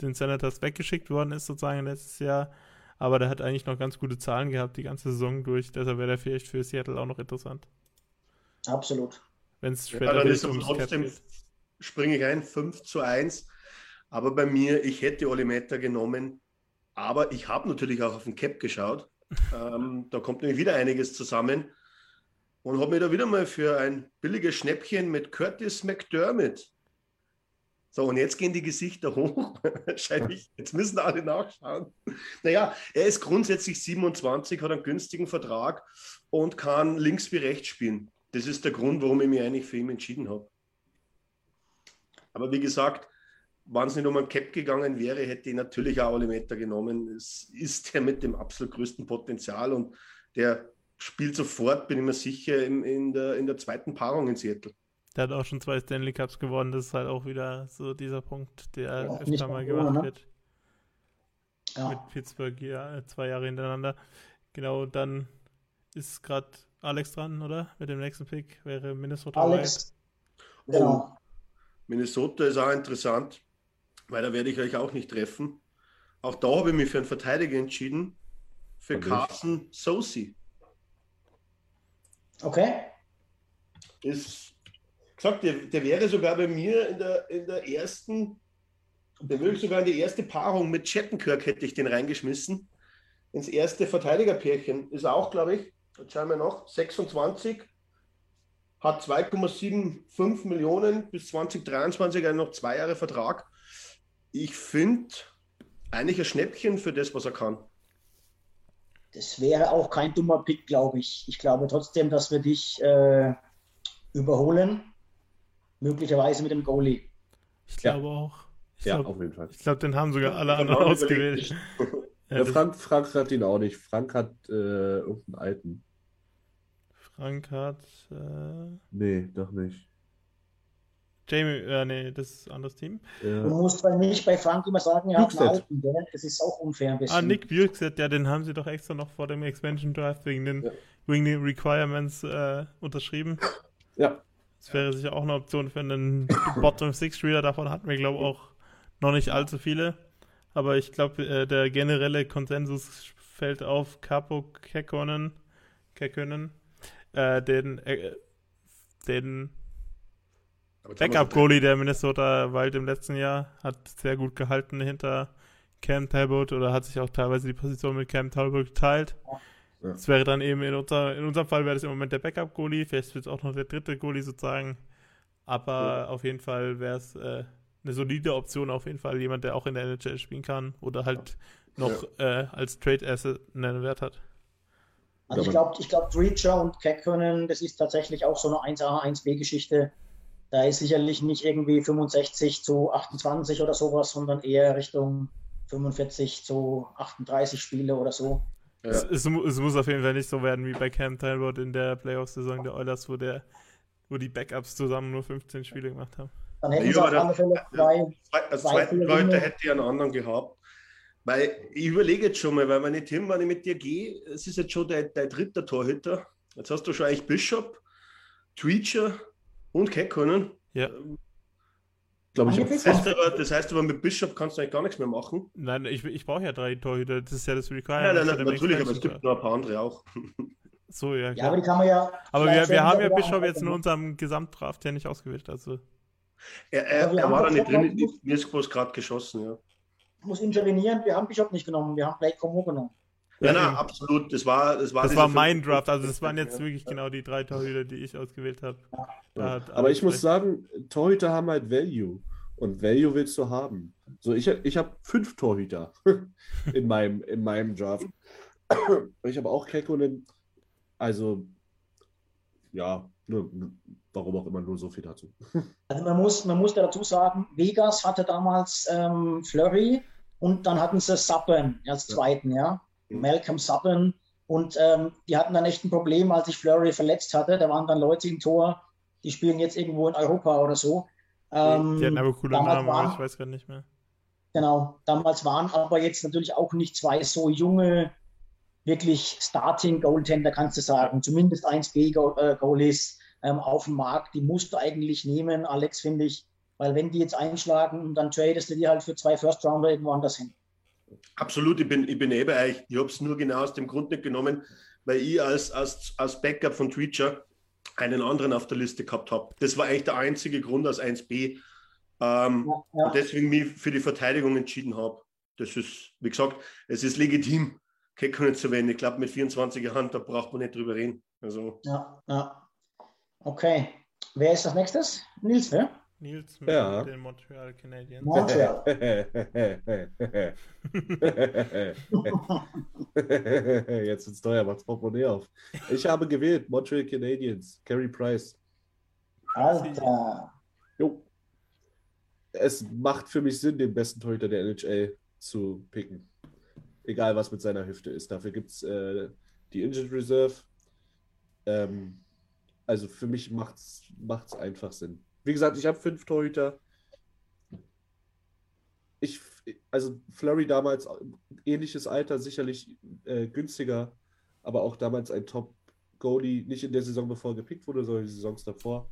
den Senators weggeschickt worden ist sozusagen letztes Jahr, aber der hat eigentlich noch ganz gute Zahlen gehabt die ganze Saison durch, deshalb wäre der vielleicht für Seattle auch noch interessant. Absolut. Wenn es später ist, trotzdem springe ich ein, 5-1, aber bei mir, ich hätte Oli Mete genommen, aber ich habe natürlich auch auf den Cap geschaut, da kommt nämlich wieder einiges zusammen und habe mir da wieder mal für ein billiges Schnäppchen mit Curtis McDermott. So, und jetzt gehen die Gesichter hoch. Wahrscheinlich, jetzt müssen alle nachschauen. Naja, er ist grundsätzlich 27, hat einen günstigen Vertrag und kann links wie rechts spielen. Das ist der Grund, warum ich mich eigentlich für ihn entschieden habe. Aber wie gesagt, wenn es nicht um ein Cap gegangen wäre, hätte ich natürlich auch Oli Mete genommen. Es ist der mit dem absolut größten Potenzial und der spielt sofort, bin ich mir sicher, in der zweiten Paarung in Seattle. Der hat auch schon 2 Stanley Cups gewonnen. Das ist halt auch wieder so dieser Punkt, der ja, öfter mal gemacht wird. Ja. Mit Pittsburgh, ja, 2 Jahre hintereinander. Genau, dann ist gerade Alex dran, oder? Mit dem nächsten Pick wäre Minnesota. Alex. Ja. Minnesota ist auch interessant, weil da werde ich euch auch nicht treffen. Auch da habe ich mich für einen Verteidiger entschieden, für Carson Soucy. Okay. Ist... Der wäre sogar bei mir in der ersten, der würde sogar in die erste Paarung mit Shattenkirk hätte ich den reingeschmissen. Ins erste Verteidigerpärchen. Ist auch, glaube ich, jetzt schauen wir noch, 26, hat 2,75 Millionen bis 2023, also noch 2 Jahre Vertrag. Ich finde eigentlich ein Schnäppchen für das, was er kann. Das wäre auch kein dummer Pick, glaube ich. Ich glaube trotzdem, dass wir dich überholen. Möglicherweise mit dem Goalie. Ich glaube auch. Auf jeden Fall. Ich glaube, den haben sogar alle anderen ausgewählt. Ja, Frank hat ihn auch nicht. Frank hat irgendeinen alten. Frank hat... Nee, doch nicht. Jamie, nee, das ist ein anderes Team. Ja. Du musst bei nicht bei Frank immer sagen, er hat einen alten, gell? Das ist auch unfair ein bisschen. Ah, Nick Björkset, ja, den haben sie doch extra noch vor dem Expansion Draft wegen den Requirements unterschrieben. Ja. Das wäre sicher auch eine Option für einen Bottom-Six-Spieler. Davon hatten wir, glaube ich, auch noch nicht allzu viele. Aber ich glaube, der generelle Konsensus fällt auf Capo Kekkonen, den Backup-Goalie der Minnesota Wild im letzten Jahr, hat sehr gut gehalten hinter Cam Talbot oder hat sich auch teilweise die Position mit Cam Talbot geteilt. Das wäre dann eben in unserem Fall wäre das im Moment der Backup-Goalie, vielleicht wird es auch noch der dritte Goalie sozusagen, aber auf jeden Fall wäre es eine solide Option, auf jeden Fall jemand, der auch in der NHL spielen kann oder halt noch als Trade-Asset einen Wert hat. Also ich glaube, Dreacher und Kekkonen, das ist tatsächlich auch so eine 1A, 1B-Geschichte, da ist sicherlich nicht irgendwie 65 zu 28 oder sowas, sondern eher Richtung 45 zu 38 Spiele oder so. Ja. Es muss auf jeden Fall nicht so werden wie bei Cam Talbot in der Playoff-Saison der Oilers, wo die Backups zusammen nur 15 Spiele gemacht haben. Dann hätten sie auf alle zweiten Leute hätte ich einen anderen gehabt. Weil ich überlege jetzt schon mal, weil meine Tim, wenn ich mit dir gehe, es ist jetzt schon dein dritter Torhüter. Jetzt hast du schon eigentlich Bishop, Twitcher und Kekkonen. Ja. Glaube ich, das heißt aber mit Bishop kannst du eigentlich gar nichts mehr machen. Nein, ich brauche ja 3 Torhüter, das ist ja das Requirement. Nein, natürlich, aber es gibt noch ein paar andere auch. So, ja, klar. Ja, aber die kann man ja... Aber wir haben ja Bishop jetzt in unserem Gesamtdraft ja nicht ausgewählt, also... Er war da nicht drin, mir ist bloß gerade geschossen, ja. Ich muss intervenieren, wir haben Bishop nicht genommen, wir haben Blake Comeau genommen. Ja, na, absolut, das war mein Draft, also das waren jetzt wirklich genau die 3 Torhüter, die ich ausgewählt habe. Ja. Aber ich muss sagen, Torhüter haben halt Value und Value willst du haben. So, ich habe 5 Torhüter in meinem Draft. Ich habe auch Kekkonen, also ja, warum auch immer nur so viel dazu. Also man muss dazu sagen, Vegas hatte damals Fleury und dann hatten sie Subban als Zweiten, ja. Malcolm Subban und die hatten dann echt ein Problem, als sich Fleury verletzt hatte. Da waren dann Leute im Tor, die spielen jetzt irgendwo in Europa oder so. Die hatten aber coole Namen, ich weiß gerade nicht mehr. Genau, damals waren aber jetzt natürlich auch nicht 2 so junge, wirklich Starting-Goaltender, kannst du sagen. Zumindest 1B-Goalies auf dem Markt, die musst du eigentlich nehmen, Alex, finde ich. Weil wenn die jetzt einschlagen, und dann tradest du die halt für 2 First-Rounder irgendwo anders hin. Absolut, ich bin eh bei euch. Ich habe es nur genau aus dem Grund nicht genommen, weil ich als Backup von Twitcher einen anderen auf der Liste gehabt habe. Das war eigentlich der einzige Grund als 1B. Und deswegen mich für die Verteidigung entschieden habe. Das ist, wie gesagt, es ist legitim, Kekkonen zu wählen. Ich glaube, mit 24er Hand, da braucht man nicht drüber reden. Also. Ja. Okay. Wer ist als nächstes? Nils, ne? Nils mit den Montreal Canadiens. Montreal. Jetzt wird's teuer, macht's Portemonnaie auf. Ich habe gewählt, Montreal Canadiens, Carey Price. Alter. Jo. Es macht für mich Sinn, den besten Torhüter der NHL zu picken. Egal, was mit seiner Hüfte ist. Dafür gibt's die Injured Reserve. Also für mich macht's einfach Sinn. Wie gesagt, ich habe 5 Torhüter. Also Fleury damals, ähnliches Alter, sicherlich günstiger, aber auch damals ein Top-Goalie, nicht in der Saison, bevor er gepickt wurde, sondern die Saisons davor.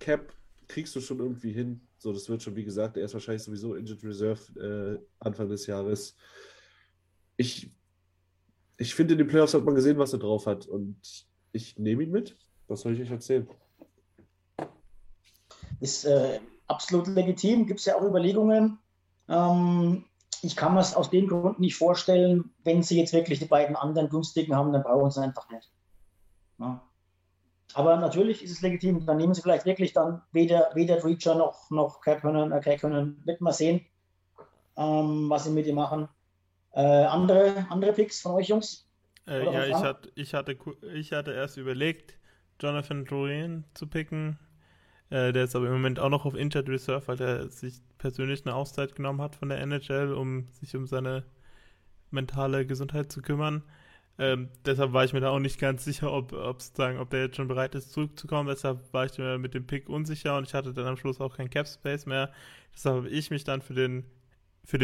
Cap kriegst du schon irgendwie hin. So, das wird schon, wie gesagt, er ist wahrscheinlich sowieso Injured Reserve Anfang des Jahres. Ich finde, in den Playoffs hat man gesehen, was er drauf hat und ich nehme ihn mit. Was soll ich euch erzählen? Ist absolut legitim, gibt es ja auch Überlegungen. Ich kann mir es aus dem Grund nicht vorstellen, wenn sie jetzt wirklich die beiden anderen günstigen haben, dann brauchen sie einfach nicht. Ja. Aber natürlich ist es legitim, dann nehmen sie vielleicht wirklich dann weder Reacher noch Kekkonen, wird mal sehen, was sie mit ihm machen. Andere Picks von euch, Jungs? Ich hatte erst überlegt, Jonathan Drouin zu picken. Der ist aber im Moment auch noch auf Injured Reserve, weil er sich persönlich eine Auszeit genommen hat von der NHL, um sich um seine mentale Gesundheit zu kümmern. Deshalb war ich mir da auch nicht ganz sicher, ob der jetzt schon bereit ist, zurückzukommen. Deshalb war ich mir mit dem Pick unsicher und ich hatte dann am Schluss auch kein Cap Space mehr. Deshalb habe ich mich dann für den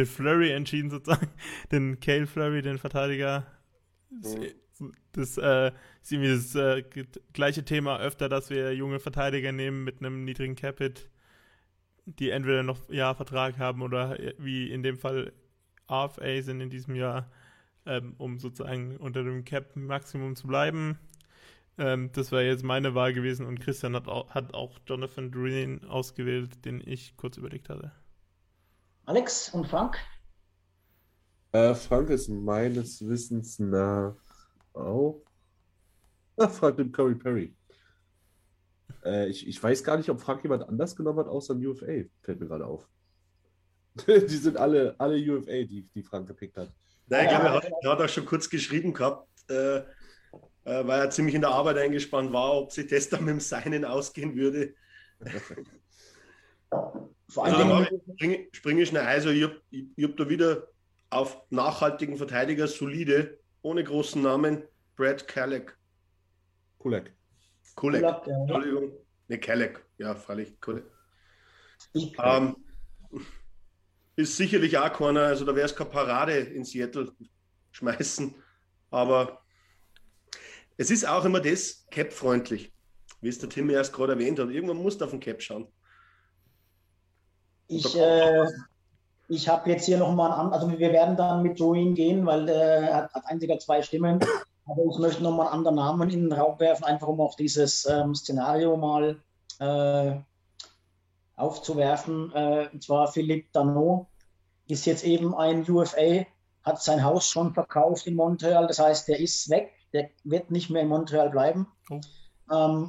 Fleury entschieden, sozusagen. Den Cale Fleury, den Verteidiger. Das ist irgendwie das gleiche Thema öfter, dass wir junge Verteidiger nehmen mit einem niedrigen Cap-Hit, die entweder noch Vertrag haben oder wie in dem Fall RFA sind in diesem Jahr, um sozusagen unter dem Cap-Maximum zu bleiben. Das wäre jetzt meine Wahl gewesen und Christian hat auch Jonathan Drouin ausgewählt, den ich kurz überlegt hatte. Alex und Frank? Frank ist meines Wissens nach auch. Na, fragt den Curry Perry. Ich weiß gar nicht, ob Frank jemand anders genommen hat, außer ein UFA. Fällt mir gerade auf. Die sind alle UFA, die Frank gepickt hat. Nein, ich glaube, er hat auch schon kurz geschrieben gehabt, weil er ziemlich in der Arbeit eingespannt war, ob sie das dann mit dem Seinen ausgehen würde. Vor allem springe ich nach Eis. Ich hab da wieder auf nachhaltigen Verteidiger, solide, ohne großen Namen, Brad Kulak. Kulak, ja. Entschuldigung. Ne, Kulak. Ja, freilich. Kulak. Ist sicherlich auch keiner, also da wäre es keine Parade in Seattle schmeißen, aber es ist auch immer das Cap-freundlich, wie es der Tim erst gerade erwähnt hat. Irgendwann musst du auf den Cap schauen. Ich habe jetzt hier nochmal einen anderen, also wir werden dann mit Join gehen, weil er hat einziger 2 Stimmen, aber ich möchte nochmal einen anderen Namen in den Raum werfen, einfach um auch dieses Szenario mal aufzuwerfen. Und zwar Philipp Dano ist jetzt eben ein UFA, hat sein Haus schon verkauft in Montreal, das heißt, der ist weg, der wird nicht mehr in Montreal bleiben. Okay.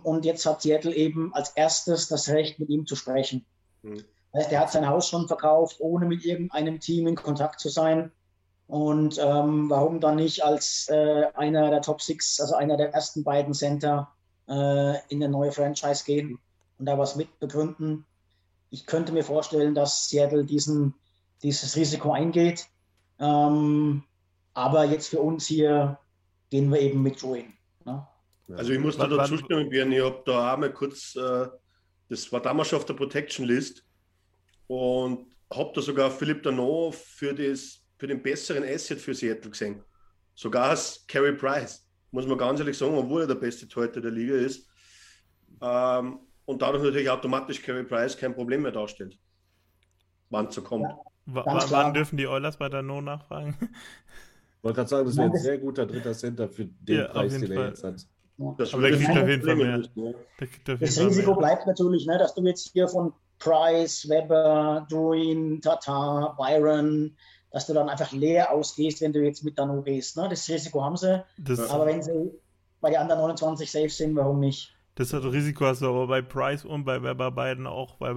Und jetzt hat Seattle eben als erstes das Recht, mit ihm zu sprechen. Mhm. Das heißt, er hat sein Haus schon verkauft, ohne mit irgendeinem Team in Kontakt zu sein. Und warum dann nicht als einer der Top 6, also einer der ersten beiden Center in eine neue Franchise gehen und da was mitbegründen? Ich könnte mir vorstellen, dass Seattle dieses Risiko eingeht. Aber jetzt für uns hier gehen wir eben mit Join. Ne? Also ich muss da zustimmen, ich habe da einmal kurz, das war damals schon auf der Protection List und habe da sogar Philipp Dano für den besseren Asset für Seattle gesehen. Sogar als Carey Price, muss man ganz ehrlich sagen, obwohl er der beste Torhüter der Liga ist. Und dadurch natürlich automatisch Carey Price kein Problem mehr darstellt, wann es so kommt. Ja, wann dürfen die Oilers bei Dano nachfragen? Ich wollte gerade sagen, das wäre ein sehr guter dritter Center für den Preis, den er jetzt hat. Das kriegt auf jeden Fall mehr. Das Risiko bleibt natürlich, ne, dass du jetzt hier von Price, Weber, Druin, Tatar, Byron, dass du dann einfach leer ausgehst, wenn du jetzt mit Dano gehst. Ne? Das Risiko haben sie, aber wenn sie bei den anderen 29 safe sind, warum nicht? Das hat Risiko, hast du aber bei Price und bei Weber beiden auch, weil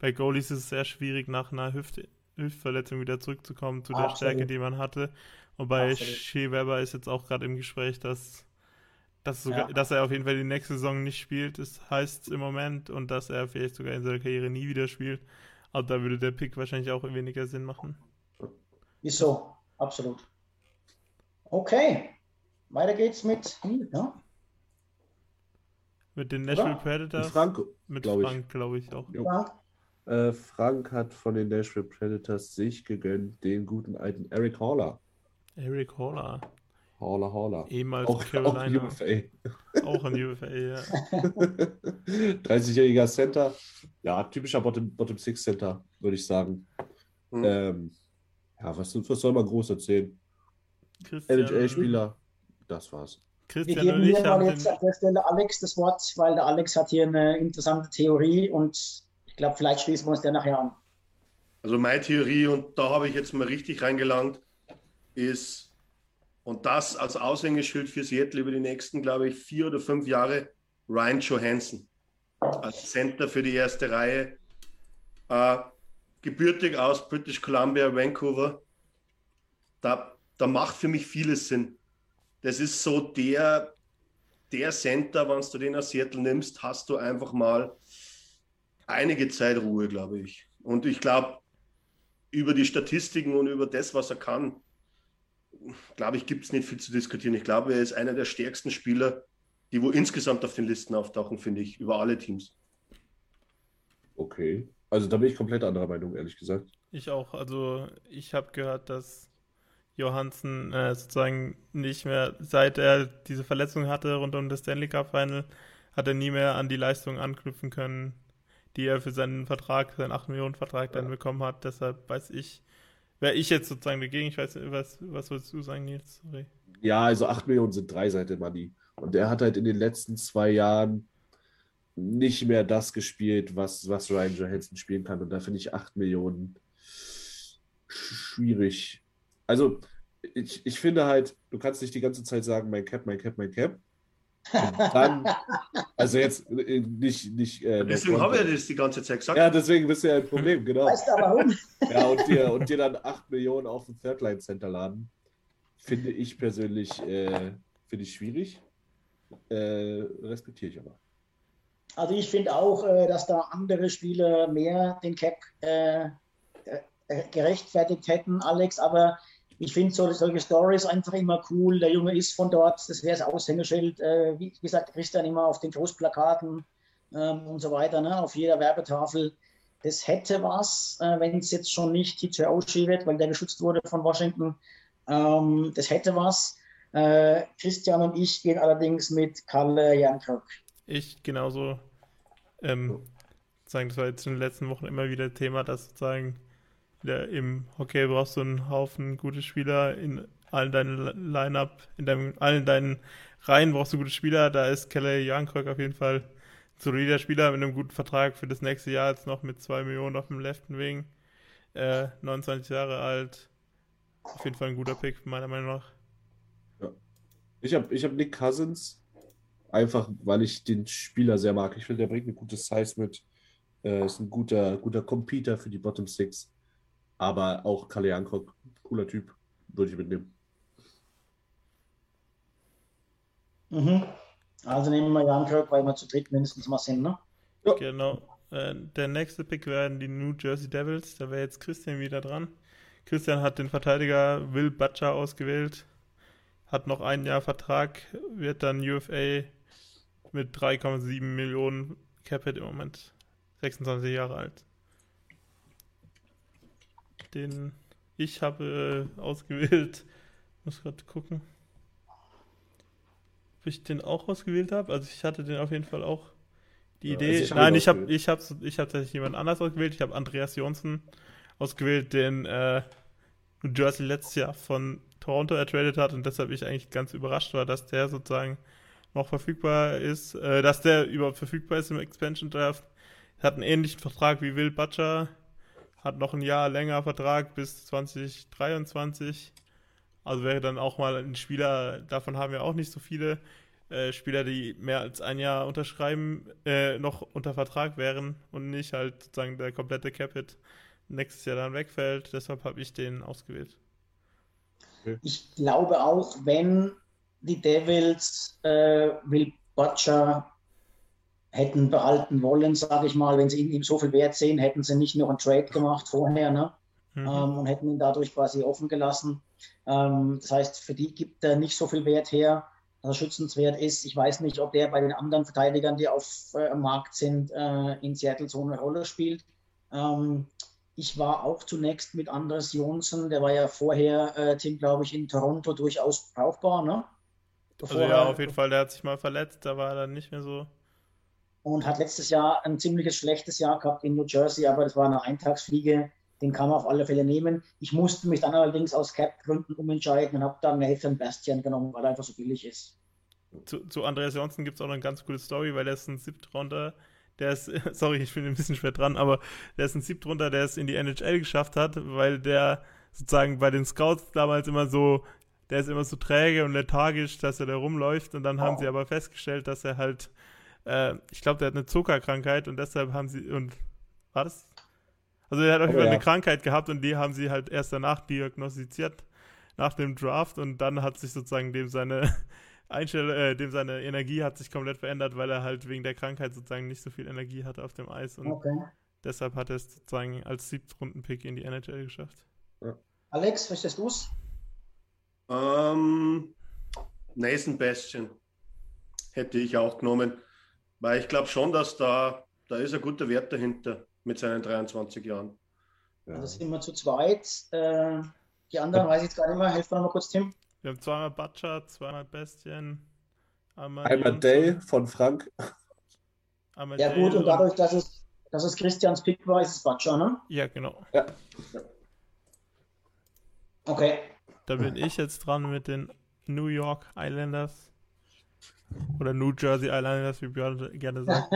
bei Goalies ist es sehr schwierig, nach einer Hüftverletzung wieder zurückzukommen zu der Stärke, die man hatte. Und bei Shea Weber ist jetzt auch gerade im Gespräch, dass er auf jeden Fall die nächste Saison nicht spielt, das heißt im Moment, und dass er vielleicht sogar in seiner Karriere nie wieder spielt. Aber da würde der Pick wahrscheinlich auch weniger Sinn machen. Ist so, absolut. Okay, weiter geht's mit Nils, ne? Mit den Nashville Predators? Mit Frank, glaube ich auch. Ja. Frank hat von den Nashville Predators sich gegönnt den guten alten Eric Haller. Haller. Ehemals Carolina. Auch ein UFA, ja. 30-jähriger Center. Ja, typischer Bottom-Six-Center, würde ich sagen. Mhm. Was soll man groß erzählen? NHL-Spieler, das war's. Christian, wir geben hier mal jetzt an der Stelle Alex das Wort, weil der Alex hat hier eine interessante Theorie und ich glaube, vielleicht schließen wir uns der nachher an. Also meine Theorie, und da habe ich jetzt mal richtig reingelangt, ist, und das als Aushängeschild für Seattle über die nächsten, glaube ich, 4 oder 5 Jahre, Ryan Johansson als Center für die erste Reihe, gebürtig aus British Columbia, Vancouver. Da macht für mich vieles Sinn. Das ist so der Center, wenn du den aus Seattle nimmst, hast du einfach mal einige Zeit Ruhe, glaube ich. Und ich glaube, über die Statistiken und über das, was er kann, glaube ich, gibt es nicht viel zu diskutieren. Ich glaube, er ist einer der stärksten Spieler, die wo insgesamt auf den Listen auftauchen, finde ich, über alle Teams. Okay, also da bin ich komplett anderer Meinung, ehrlich gesagt. Ich auch, also ich habe gehört, dass Johansson sozusagen nicht mehr, seit er diese Verletzung hatte rund um das Stanley Cup Final, hat er nie mehr an die Leistung anknüpfen können, die er für seinen Vertrag, seinen 8-Millionen-Vertrag dann bekommen hat. Deshalb wäre ich jetzt sozusagen dagegen. Ich weiß nicht, was würdest du sagen, Nils? Sorry. Ja, also 8 Millionen sind 3 Seiten Money. Und er hat halt in den letzten 2 Jahren nicht mehr das gespielt, was Ryan Johansson spielen kann. Und da finde ich 8 Millionen schwierig. Also, ich finde halt, du kannst nicht die ganze Zeit sagen, mein Cap. Und dann, also jetzt nicht. Deswegen haben wir das die ganze Zeit gesagt. Ja, deswegen bist du ja ein Problem, genau. Weißt du aber warum? Ja, und dir dann 8 Millionen auf den Third-Line-Center laden, finde ich persönlich schwierig. Respektiere ich aber. Also ich finde auch, dass da andere Spieler mehr den Cap gerechtfertigt hätten, Alex. Aber ich finde solche Stories einfach immer cool. Der Junge ist von dort, das wäre das Aushängeschild. Wie gesagt, Christian immer auf den Großplakaten und so weiter, ne? Auf jeder Werbetafel. Das hätte was, wenn es jetzt schon nicht TJ Oshie wird, weil der geschützt wurde von Washington. Das hätte was. Christian und ich gehen allerdings mit Kalle Jankrok. Ich genauso. Sozusagen, das war jetzt in den letzten Wochen immer wieder Thema, dass sozusagen im Hockey brauchst du einen Haufen gute Spieler in allen deinen Line-Up, allen deinen Reihen brauchst du gute Spieler. Da ist Kalle Jankrok auf jeden Fall ein solider Spieler mit einem guten Vertrag für das nächste Jahr, jetzt noch mit 2 Millionen auf dem Leften Wing. 29 Jahre alt. Auf jeden Fall ein guter Pick, meiner Meinung nach. Ja. Ich hab Nick Cousins. Einfach, weil ich den Spieler sehr mag. Ich finde, der bringt eine gute Size mit. Ist ein guter Competitor für die Bottom Six. Aber auch Kalle Jankrok, cooler Typ, würde ich mitnehmen. Mhm. Also nehmen wir Jankrok, weil wir zu dritt mindestens mal sind, ne? Ja. Genau. Der nächste Pick werden die New Jersey Devils. Da wäre jetzt Christian wieder dran. Christian hat den Verteidiger Will Butcher ausgewählt. Hat noch ein Jahr Vertrag. Wird dann UFA... mit 3,7 Millionen Cap-Hit im Moment. 26 Jahre alt. Den ich habe ausgewählt. Muss gerade gucken, ob ich den auch ausgewählt habe. Also ich hatte den auf jeden Fall auch die Idee. Also ich habe tatsächlich jemand anders ausgewählt. Ich habe Andreas Johnson ausgewählt, den New Jersey letztes Jahr von Toronto ertradet hat. Und deshalb ich eigentlich ganz überrascht war, dass der sozusagen noch verfügbar ist, dass der überhaupt verfügbar ist im Expansion Draft. Hat einen ähnlichen Vertrag wie Will Butcher, hat noch ein Jahr länger Vertrag bis 2023. Also wäre dann auch mal ein Spieler, davon haben wir auch nicht so viele Spieler, die mehr als ein Jahr unterschreiben, noch unter Vertrag wären und nicht halt sozusagen der komplette Cap-Hit nächstes Jahr dann wegfällt. Deshalb habe ich den ausgewählt. Okay. Ich glaube auch, wenn die Devils Will Butcher hätten behalten wollen, sage ich mal, wenn sie ihm so viel wert sehen, hätten sie nicht noch einen Trade gemacht vorher, ne? Mhm. Und hätten ihn dadurch quasi offen gelassen. Das heißt, für die gibt er nicht so viel Wert her, dass er schützenswert ist. Ich weiß nicht, ob der bei den anderen Verteidigern, die auf am Markt sind, in Seattle so eine Rolle spielt. Ich war auch zunächst mit Andres Johnson, der war ja vorher, Tim, glaube ich, in Toronto durchaus brauchbar, ne? Bevor also ja, auf jeden Fall, der hat sich mal verletzt, da war er dann nicht mehr so. Und hat letztes Jahr ein ziemliches schlechtes Jahr gehabt in New Jersey, aber das war eine Eintagsfliege, den kann man auf alle Fälle nehmen. Ich musste mich dann allerdings aus Cap-Gründen umentscheiden und habe dann Nathan Bastian genommen, weil er einfach so billig ist. Zu Andreas Johnson gibt es auch noch eine ganz coole Story, weil er ist ein Siebtrunder, der ist, sorry, ich bin ein bisschen schwer dran, aber der ist ein Siebtrunder, der es in die NHL geschafft hat, weil der sozusagen bei den Scouts damals immer so... Der ist immer so träge und lethargisch, dass er da rumläuft. Und dann haben sie aber festgestellt, dass er halt, ich glaube, der hat eine Zuckerkrankheit und deshalb haben sie, und war das? Also er hat auf jeden Fall eine Krankheit gehabt und die haben sie halt erst danach diagnostiziert, nach dem Draft. Und dann hat sich sozusagen seine Energie hat sich komplett verändert, weil er halt wegen der Krankheit sozusagen nicht so viel Energie hatte auf dem Eis. Und deshalb hat er es sozusagen als Siebtrunden-Pick in die NHL geschafft. Ja. Alex, verstehst du es? Nathan Bastian hätte ich auch genommen, weil ich glaube schon, dass da ist ein guter Wert dahinter mit seinen 23 Jahren. Ja. Also sind wir zu zweit. Die anderen weiß ich jetzt gar nicht mehr. Helft mir noch mal kurz, Tim. Wir haben zweimal Butcher, zweimal Bastian. Einmal Day von Frank. Ja Day gut, und dadurch, dass es Christians Pick war, ist es Butcher, ne? Ja, genau. Ja. Okay. Da bin ich jetzt dran mit den New York Islanders oder New Jersey Islanders, wie Björn gerne sagt.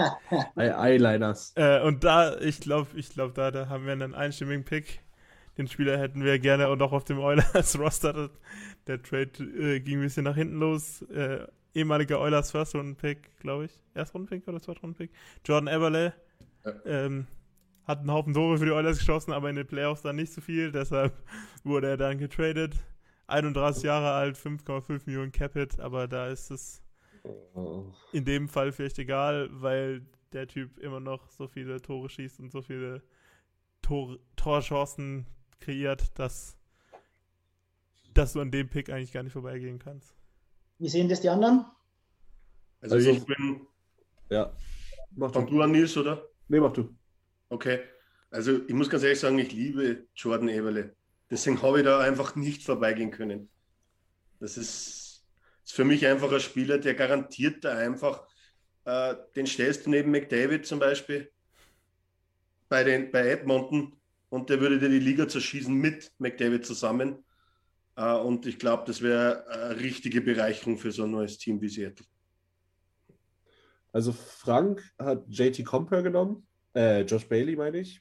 Eyeliners. Und da, ich glaube, da haben wir einen einstimmigen Pick. Den Spieler hätten wir gerne und auch auf dem Oilers-Roster. Der Trade ging ein bisschen nach hinten los. Ehemaliger Oilers First-Runden-Pick, glaube ich. Erstrunden-Pick oder Zweitrunden-Pick? Jordan Eberle. Ja. Hat einen Haufen Tore für die Oilers geschossen, aber in den Playoffs dann nicht so viel. Deshalb wurde er dann getradet. 31 Jahre alt, 5,5 Millionen Cap-Hit, aber da ist es In dem Fall vielleicht egal, weil der Typ immer noch so viele Tore schießt und so viele Torchancen kreiert, dass du an dem Pick eigentlich gar nicht vorbeigehen kannst. Wie sehen das die anderen? Also ich bin... Ja. Mach du an, Nils, oder? Nee, mach du. Okay. Also ich muss ganz ehrlich sagen, ich liebe Jordan Eberle. Deswegen habe ich da einfach nicht vorbeigehen können. Das ist für mich einfach ein Spieler, der garantiert da einfach, den stellst du neben McDavid zum Beispiel bei Edmonton und der würde dir die Liga zerschießen mit McDavid zusammen. Und ich glaube, das wäre eine richtige Bereicherung für so ein neues Team wie Seattle. Also Frank hat JT Compher genommen, Josh Bailey meine ich.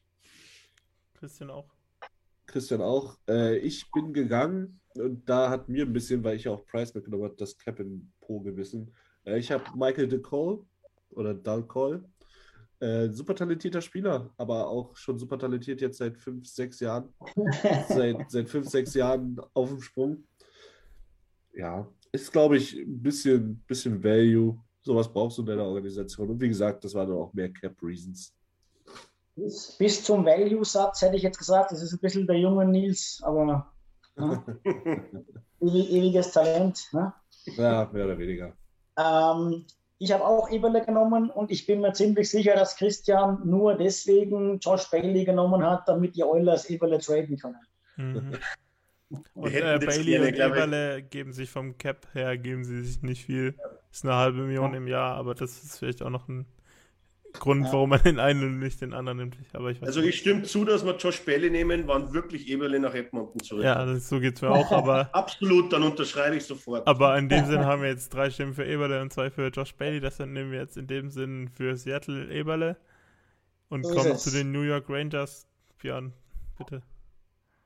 Christian auch. Ich bin gegangen und da hat mir ein bisschen, weil ich ja auch Price mitgenommen habe, das Cap in Po gewissen. Ich habe Michael DeColl oder Dalcol, super talentierter Spieler, aber auch schon super talentiert jetzt seit 5-6 Jahren. seit 5-6 Jahren auf dem Sprung. Ja, ist glaube ich ein bisschen Value. Sowas brauchst du in deiner Organisation. Und wie gesagt, das waren dann auch mehr Cap-Reasons. Bis zum Value-Satz hätte ich jetzt gesagt, das ist ein bisschen der junge Nils, aber ne? Ewiges Talent. Ne? Ja, mehr oder weniger. Ich habe auch Eberle genommen und ich bin mir ziemlich sicher, dass Christian nur deswegen Josh Bailey genommen hat, damit die Oilers Eberle traden können. Mhm. Und Bailey und Eberle geben sich vom Cap her, geben sie sich nicht viel. Ist eine halbe Million im Jahr, aber das ist vielleicht auch noch ein Grund, warum man den einen und nicht den anderen nimmt. Aber ich weiß also nicht. Ich stimme zu, dass wir Josh Bailey nehmen, wann wirklich Eberle nach Edmonton zurück. Ja, so geht es mir auch. Aber absolut, dann unterschreibe ich sofort. Aber in dem Sinn haben wir jetzt 3 Stimmen für Eberle und 2 für Josh Bailey. Das nehmen wir jetzt in dem Sinn für Seattle Eberle und so kommen zu den New York Rangers. Björn, bitte.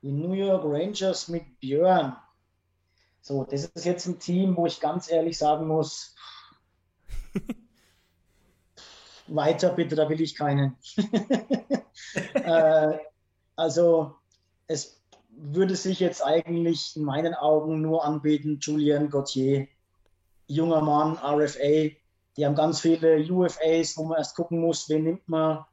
Die New York Rangers mit Björn. So, das ist jetzt ein Team, wo ich ganz ehrlich sagen muss, weiter bitte, da will ich keinen. Also es würde sich jetzt eigentlich in meinen Augen nur anbieten, Julien Gauthier, junger Mann, RFA, die haben ganz viele UFAs, wo man erst gucken muss, wen nimmt man.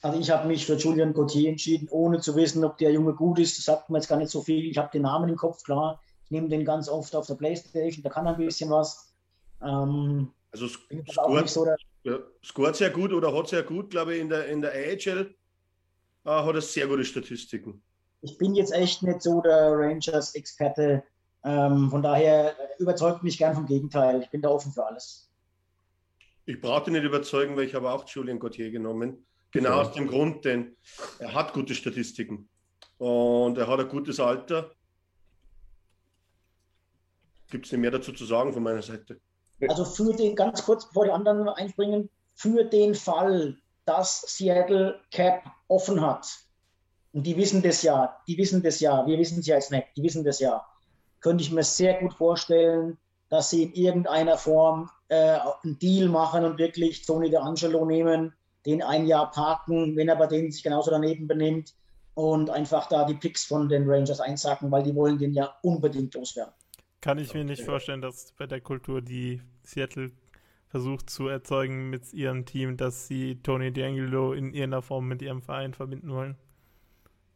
Also ich habe mich für Julien Gauthier entschieden, ohne zu wissen, ob der Junge gut ist. Das sagt man jetzt gar nicht so viel. Ich habe den Namen im Kopf, klar. Ich nehme den ganz oft auf der Playstation, da kann er ein bisschen was. Also scoret sehr gut oder hat sehr gut, glaube ich, in der AHL hat er sehr gute Statistiken. Ich bin jetzt echt nicht so der Rangers-Experte. Von daher überzeugt mich gern vom Gegenteil. Ich bin da offen für alles. Ich brauchte nicht überzeugen, weil ich habe auch Julien Gauthier genommen. Genau aus dem Grund, denn er hat gute Statistiken und er hat ein gutes Alter. Gibt es nicht mehr dazu zu sagen von meiner Seite. Also für den, ganz kurz bevor die anderen einspringen, für den Fall, dass Seattle Cap offen hat, und wir wissen es ja jetzt nicht, die wissen das ja, könnte ich mir sehr gut vorstellen, dass sie in irgendeiner Form einen Deal machen und wirklich Tony DeAngelo nehmen, den ein Jahr parken, wenn er bei denen sich genauso daneben benimmt und einfach da die Picks von den Rangers einsacken, weil die wollen den ja unbedingt loswerden. Kann ich mir nicht vorstellen, dass bei der Kultur, die Seattle versucht zu erzeugen mit ihrem Team, dass sie Tony DeAngelo in irgendeiner Form mit ihrem Verein verbinden wollen.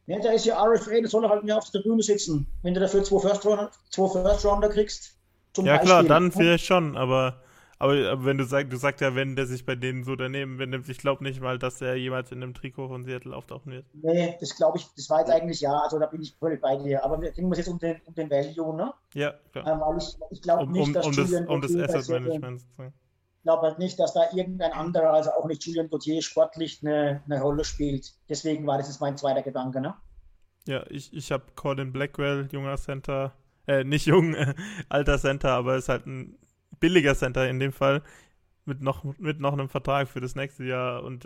Ja, da ist ja RFA, das soll er halt mehr auf der Tribüne sitzen, wenn du dafür 2 First-Rounder kriegst. Ja Beispiel. Klar, dann vielleicht schon, aber wenn du sagst ja, wenn der sich bei denen so daneben benimmt, ich glaube nicht mal, dass er jemals in einem Trikot von Seattle auftauchen wird. Nee, das glaube ich, das war jetzt eigentlich also da bin ich völlig bei dir, aber wir kriegen jetzt um den Value, ne? Ja, klar. Weil ich glaube nicht, dass Julien Gauthier das Asset-Management sozusagen. Ich glaube halt nicht, dass da irgendein anderer, also auch nicht Julien Gauthier, sportlich eine Rolle spielt. Deswegen war das jetzt mein zweiter Gedanke, ne? Ja, ich habe Cordin Blackwell, junger Center, nicht jung, alter Center, aber ist halt ein billiger Center in dem Fall, mit noch einem Vertrag für das nächste Jahr und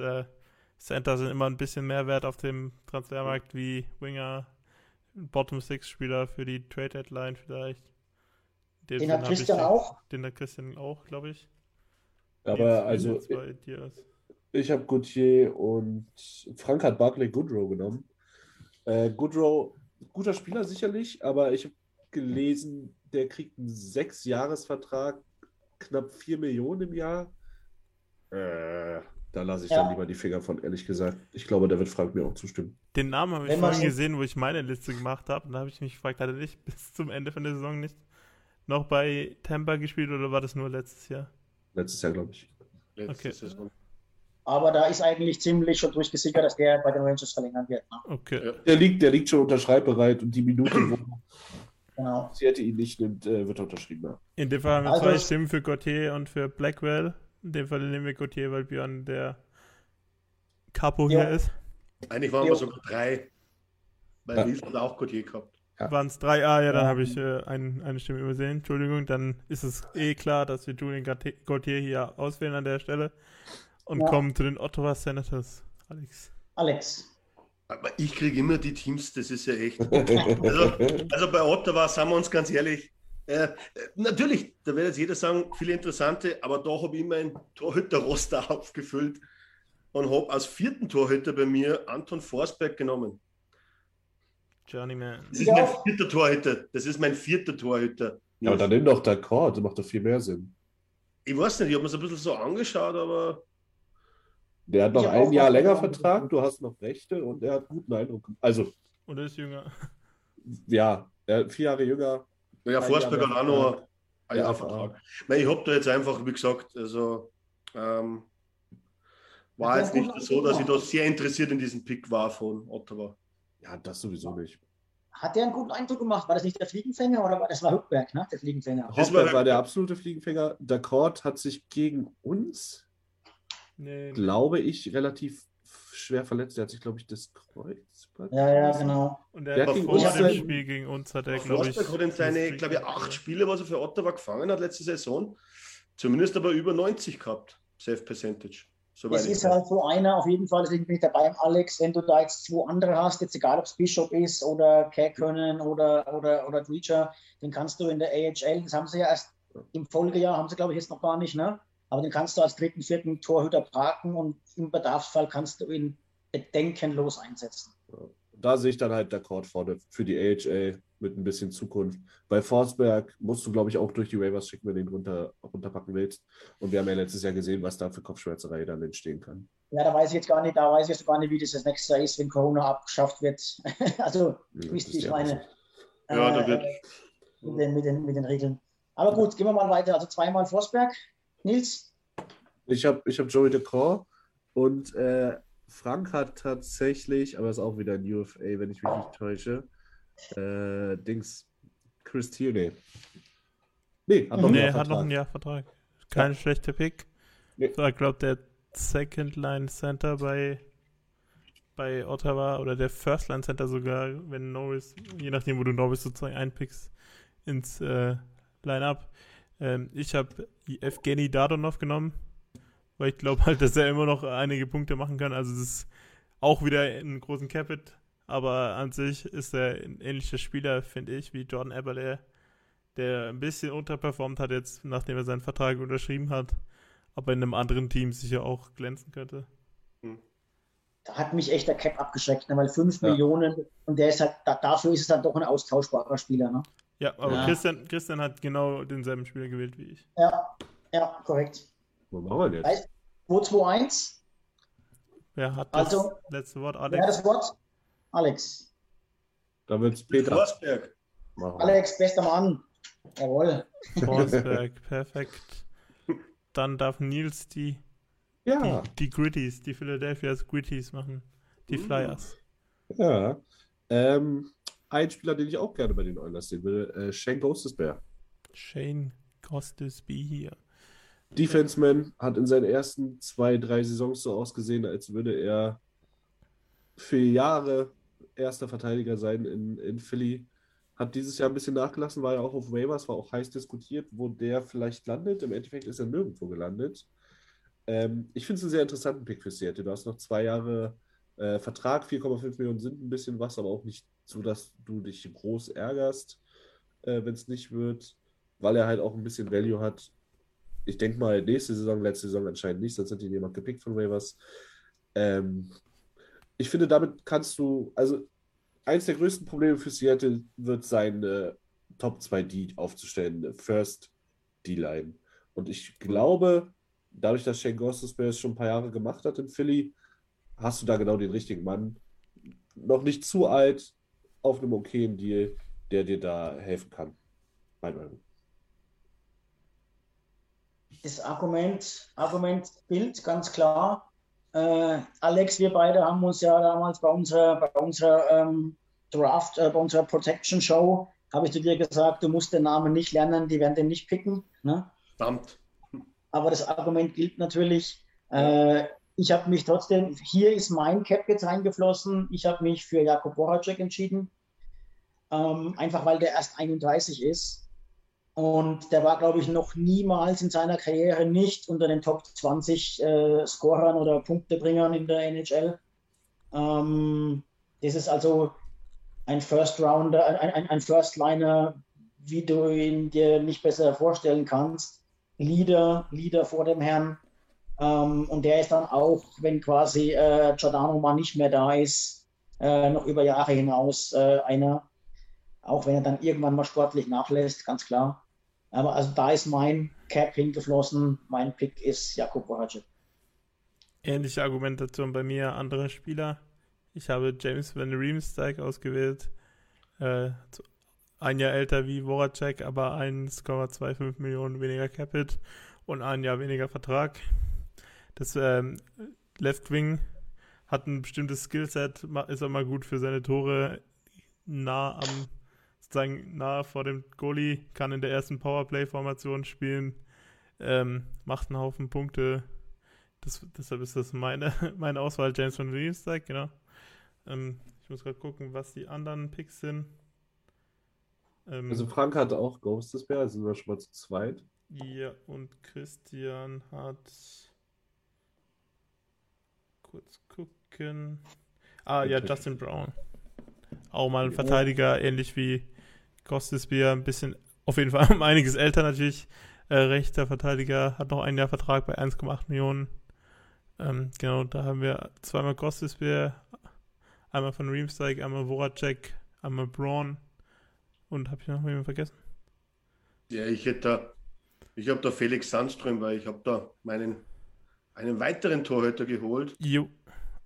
Center sind immer ein bisschen mehr wert auf dem Transfermarkt wie Winger, Bottom-Six-Spieler für die Trade-Deadline vielleicht. Den hat Christian auch? Den hat Christian auch, glaube ich. Aber also ich habe Gauthier und Frank hat Barclay Goodrow genommen. Goodrow, guter Spieler sicherlich, aber ich habe gelesen, der kriegt einen 6-Jahres-Vertrag, knapp 4 Millionen im Jahr. Da lasse ich dann lieber die Finger von, ehrlich gesagt. Ich glaube, da wird Frank mir auch zustimmen. Den Namen habe ich vorhin gesehen, wo ich meine Liste gemacht habe. Und da habe ich mich gefragt, hat er nicht bis zum Ende von der Saison nicht noch bei Tampa gespielt oder war das nur letztes Jahr? Letztes Jahr, glaube ich. Letzte Saison. Aber da ist eigentlich ziemlich schon durchgesickert, dass der bei den Rangers verlängern wird. Ne? Okay. Der liegt schon unterschreibbereit und die Minute, wo Seattle ihn nicht nimmt, wird unterschrieben. Ja. In dem Fall haben wir zwei Stimmen für Gauthier und für Blackwell. In dem Fall nehmen wir Gauthier, weil Björn der Capo hier ist. Eigentlich waren wir sogar 3. Weil Nils hat auch Gauthier gehabt. Ja. Waren es 3? Dann habe ich eine Stimme übersehen. Entschuldigung, dann ist es klar, dass wir Julien Gauthier hier auswählen an der Stelle. Und kommen zu den Ottawa Senators. Alex. Aber ich kriege immer die Teams, das ist ja echt. Also bei Ottawa, sagen wir uns ganz ehrlich, natürlich, da wird jetzt jeder sagen, viele interessante, aber da habe ich immer ein Torhüter-Roster aufgefüllt und habe als 4. Torhüter bei mir Anton Forsberg genommen. Journeyman. Das ist mein 4. Torhüter. Ja, aber dann nimm doch D'accord, das macht doch viel mehr Sinn. Ich weiß nicht, ich habe mir es ein bisschen so angeschaut, aber... Der hat noch ein Jahr länger Vertrag, du hast noch Rechte und er hat guten Eindruck. Also... Und er ist jünger. Ja, er ist 4 Jahre jünger. Ja, Forsberg hat auch noch ein Jahr Vertrag. Ich habe da jetzt einfach, wie gesagt, also... war jetzt nicht so, dass ich da sehr interessiert in diesem Pick war von Ottawa. Ja, das sowieso nicht. Hat der einen guten Eindruck gemacht? War das nicht der Fliegenfänger oder war das Hückberg, ne? Der Fliegenfänger. Das war der absolute Fliegenfänger. D'accord hat sich gegen uns, glaube ich, relativ schwer verletzt. Der hat sich, glaube ich, das Kreuzband. Ja, genau. Und der hat vor dem Spiel gegen uns, hat er, glaube ich... Forsberg hat in seine, glaube ich, 8 Spiele, was er für Ottawa gefangen hat letzte Saison, zumindest aber über 90 gehabt, Save Percentage. Es ist halt so einer, auf jeden Fall, deswegen bin ich dabei, Alex, wenn du da jetzt 2 andere hast, jetzt egal, ob es Bishop ist oder Kekkonen oder Dreacher, den kannst du in der AHL, das haben sie ja erst im Folgejahr, haben sie glaube ich jetzt noch gar nicht, ne? Aber den kannst du als 3., 4. Torhüter parken und im Bedarfsfall kannst du ihn bedenkenlos einsetzen. Da sehe ich dann halt D'accord vorne für die AHL mit ein bisschen Zukunft. Bei Forsberg musst du, glaube ich, auch durch die Waivers schicken, wenn du ihn runterpacken willst. Und wir haben ja letztes Jahr gesehen, was da für Kopfschmerzerei dann entstehen kann. Ja, da weiß ich jetzt gar nicht, wie das nächste Jahr ist, wenn Corona abgeschafft wird. Also, wisst ihr, ich meine. Ja, da wird. Mit den Regeln. Aber gut, gehen wir mal weiter. Also 2-mal Forsberg. Nils? Ich hab Joey D'accord und Frank hat tatsächlich, aber ist auch wieder ein UFA, wenn ich mich nicht täusche, Chris Tierney. Hat noch ein Jahr Vertrag. Kein schlechter Pick. Nee. So, ich glaube, der Second-Line-Center bei Ottawa oder der First-Line-Center sogar, wenn Norris, je nachdem, wo du Norris sozusagen einpickst, ins Line-Up. Ich habe Evgeni Dadonov genommen, weil ich glaube halt, dass er immer noch einige Punkte machen kann. Also es ist auch wieder einen großen Capit. Aber an sich ist er ein ähnlicher Spieler, finde ich, wie Jordan Eberle, der ein bisschen unterperformt hat jetzt, nachdem er seinen Vertrag unterschrieben hat, aber in einem anderen Team sicher auch glänzen könnte. Da hat mich echt der Cap abgeschreckt, ne? Weil 5 Millionen und der ist halt, dafür ist es dann doch ein austauschbarer Spieler, ne? Ja, aber Christian hat genau denselben Spieler gewählt wie ich. Ja, korrekt. Wo machen wir jetzt? 2-2-1. Wer hat das letzte Wort, Alex? Ja, das Wort. Alex. Da wird's Peter. Forsberg. Alex, bester Mann. Jawohl. Forsberg, perfekt. Dann darf Nils die Gritties, die Philadelphia's Gritties machen. Die Flyers. Ja. Ein Spieler, den ich auch gerne bei den Oilers sehen will, Shane Gostisbehere hier. Defenseman hat in seinen ersten 2-3 Saisons so ausgesehen, als würde er für Jahre erster Verteidiger sein in Philly. Hat dieses Jahr ein bisschen nachgelassen, war ja auch auf Waivers, war auch heiß diskutiert, wo der vielleicht landet. Im Endeffekt ist er nirgendwo gelandet. Ich finde es einen sehr interessanten Pick für Seattle. Du hast noch 2 Jahre Vertrag, 4,5 Millionen sind ein bisschen was, aber auch nicht so, dass du dich groß ärgerst, wenn es nicht wird, weil er halt auch ein bisschen Value hat. Ich denke mal, letzte Saison anscheinend nicht, sonst hat ihn jemand gepickt von Waivers. Ich finde, damit kannst du, also eins der größten Probleme für Seattle wird sein, Top 2 D aufzustellen, First D-Line. Und ich glaube, dadurch, dass Shane Gostisbehere schon ein paar Jahre gemacht hat in Philly, hast du da genau den richtigen Mann. Noch nicht zu alt, auf einem okayen Deal, der dir da helfen kann. Meine Meinung. Das Argument gilt ganz klar. Alex, wir beide haben uns ja damals bei unserer Draft, bei unserer Protection Show, habe ich zu dir gesagt, du musst den Namen nicht lernen, die werden den nicht picken. Ne? Verdammt. Aber das Argument gilt natürlich. Ich habe mich trotzdem, hier ist mein Cap jetzt reingeflossen. Ich habe mich für Jakub Voracek entschieden. Einfach weil der erst 31 ist. Und der war, glaube ich, noch niemals in seiner Karriere nicht unter den Top 20 Scorern oder Punktebringern in der NHL. Das ist also ein First-Rounder, ein First-Liner, wie du ihn dir nicht besser vorstellen kannst. Leader vor dem Herrn. Und der ist dann auch, wenn quasi Giordano mal nicht mehr da ist, noch über Jahre hinaus einer, auch wenn er dann irgendwann mal sportlich nachlässt, ganz klar. Aber also da ist mein Cap hingeflossen, mein Pick ist Jakub Voracek. Ähnliche Argumentation bei mir, andere Spieler. Ich habe James Van Riemsdyk ausgewählt, ein Jahr älter wie Voracek, aber 1,25 Millionen weniger Capit und ein Jahr weniger Vertrag. Das Left Wing hat ein bestimmtes Skillset, ist auch mal gut für seine Tore, nah vor dem Goalie, kann in der ersten Powerplay-Formation spielen, macht einen Haufen Punkte. Deshalb ist das meine Auswahl, James Van Riemsdyk, genau. Ich muss gerade gucken, was die anderen Picks sind. Also Frank hat auch Gostisbehere, sind wir schon mal zu zweit. Ja, und Christian hat... Kurz gucken. Justin Brown. Auch mal ein Verteidiger, ähnlich wie Gostisbehere, ein bisschen, auf jeden Fall um einiges älter natürlich. Rechter Verteidiger, hat noch ein Jahr Vertrag bei 1,8 Millionen. Genau, da haben wir zweimal Gostisbehere, einmal von Riemsdyk, einmal Voracek, einmal Braun. Und habe ich noch jemanden vergessen? Ja, ich habe da Felix Sandström, weil ich habe da einen weiteren Torhüter geholt. Jo,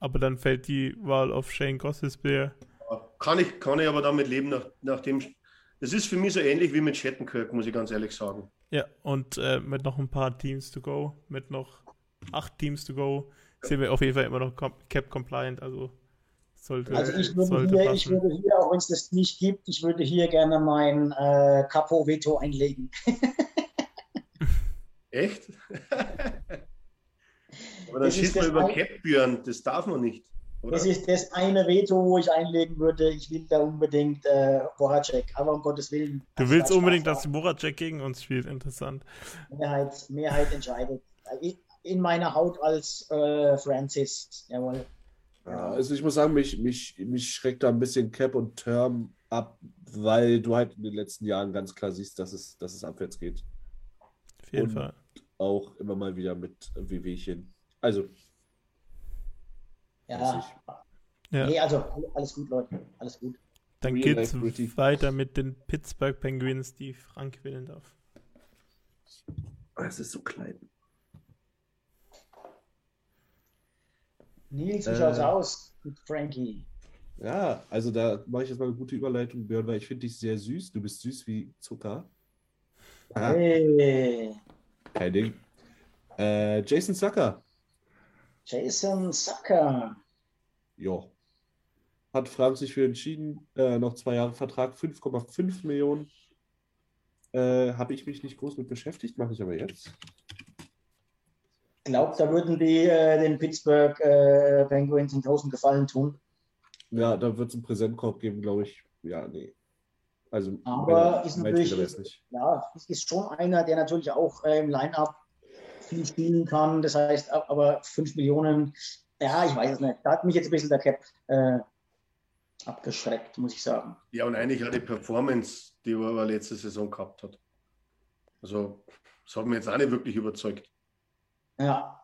aber dann fällt die Wahl auf Shane Gostisbehere. Kann ich aber damit leben, nachdem... Das ist für mich so ähnlich wie mit Shattenkirk, muss ich ganz ehrlich sagen. Ja, und mit noch ein paar Teams to go, mit noch 8 Teams to go, sind wir auf jeden Fall immer noch Cap-compliant, also sollte ich würde hier, auch wenn es das nicht gibt, ich würde hier gerne mein Capo-Veto einlegen. Echt? Aber dann schießt man über Cap-Büren, das darf man nicht. Oder? Das ist das eine Veto, wo ich einlegen würde. Ich will da unbedingt Voracek, aber um Gottes Willen. Du willst unbedingt, dass Voracek gegen uns spielt, interessant. Mehrheit entscheidet. In meiner Haut als Francis, jawohl. Ja, also ich muss sagen, mich schreckt da ein bisschen Cap und Term ab, weil du halt in den letzten Jahren ganz klar siehst, dass es abwärts geht. Auf jeden Fall. Auch immer mal wieder mit Wehwehchen. Also... Ja. Nee, also alles gut, Leute. Alles gut. Dann geht es weiter mit den Pittsburgh Penguins, die Frank wählen darf. Es ist so klein. Nils, wie schaut's aus mit Frankie? Ja, also da mache ich jetzt mal eine gute Überleitung, Björn, weil ich finde dich sehr süß. Du bist süß wie Zucker. Aha. Hey. Kein Ding. Jason Zucker. Ja. Hat Frank sich für entschieden. Noch 2 Jahre Vertrag, 5,5 Millionen. Habe ich mich nicht groß mit beschäftigt, mache ich aber jetzt. Ich glaube, da würden die den Pittsburgh Penguins einen großen Gefallen tun. Ja, da wird es einen Präsentkorb geben, glaube ich. Ja, nee. Also, aber ist natürlich, ja, ist schon einer, der natürlich auch im Line-Up viel spielen kann, das heißt, aber 5 Millionen, ja, ich weiß es nicht. Da hat mich jetzt ein bisschen der Cap abgeschreckt, muss ich sagen. Ja, und eigentlich auch die Performance, die er aber letzte Saison gehabt hat. Also, das hat mich jetzt auch nicht wirklich überzeugt. Ja.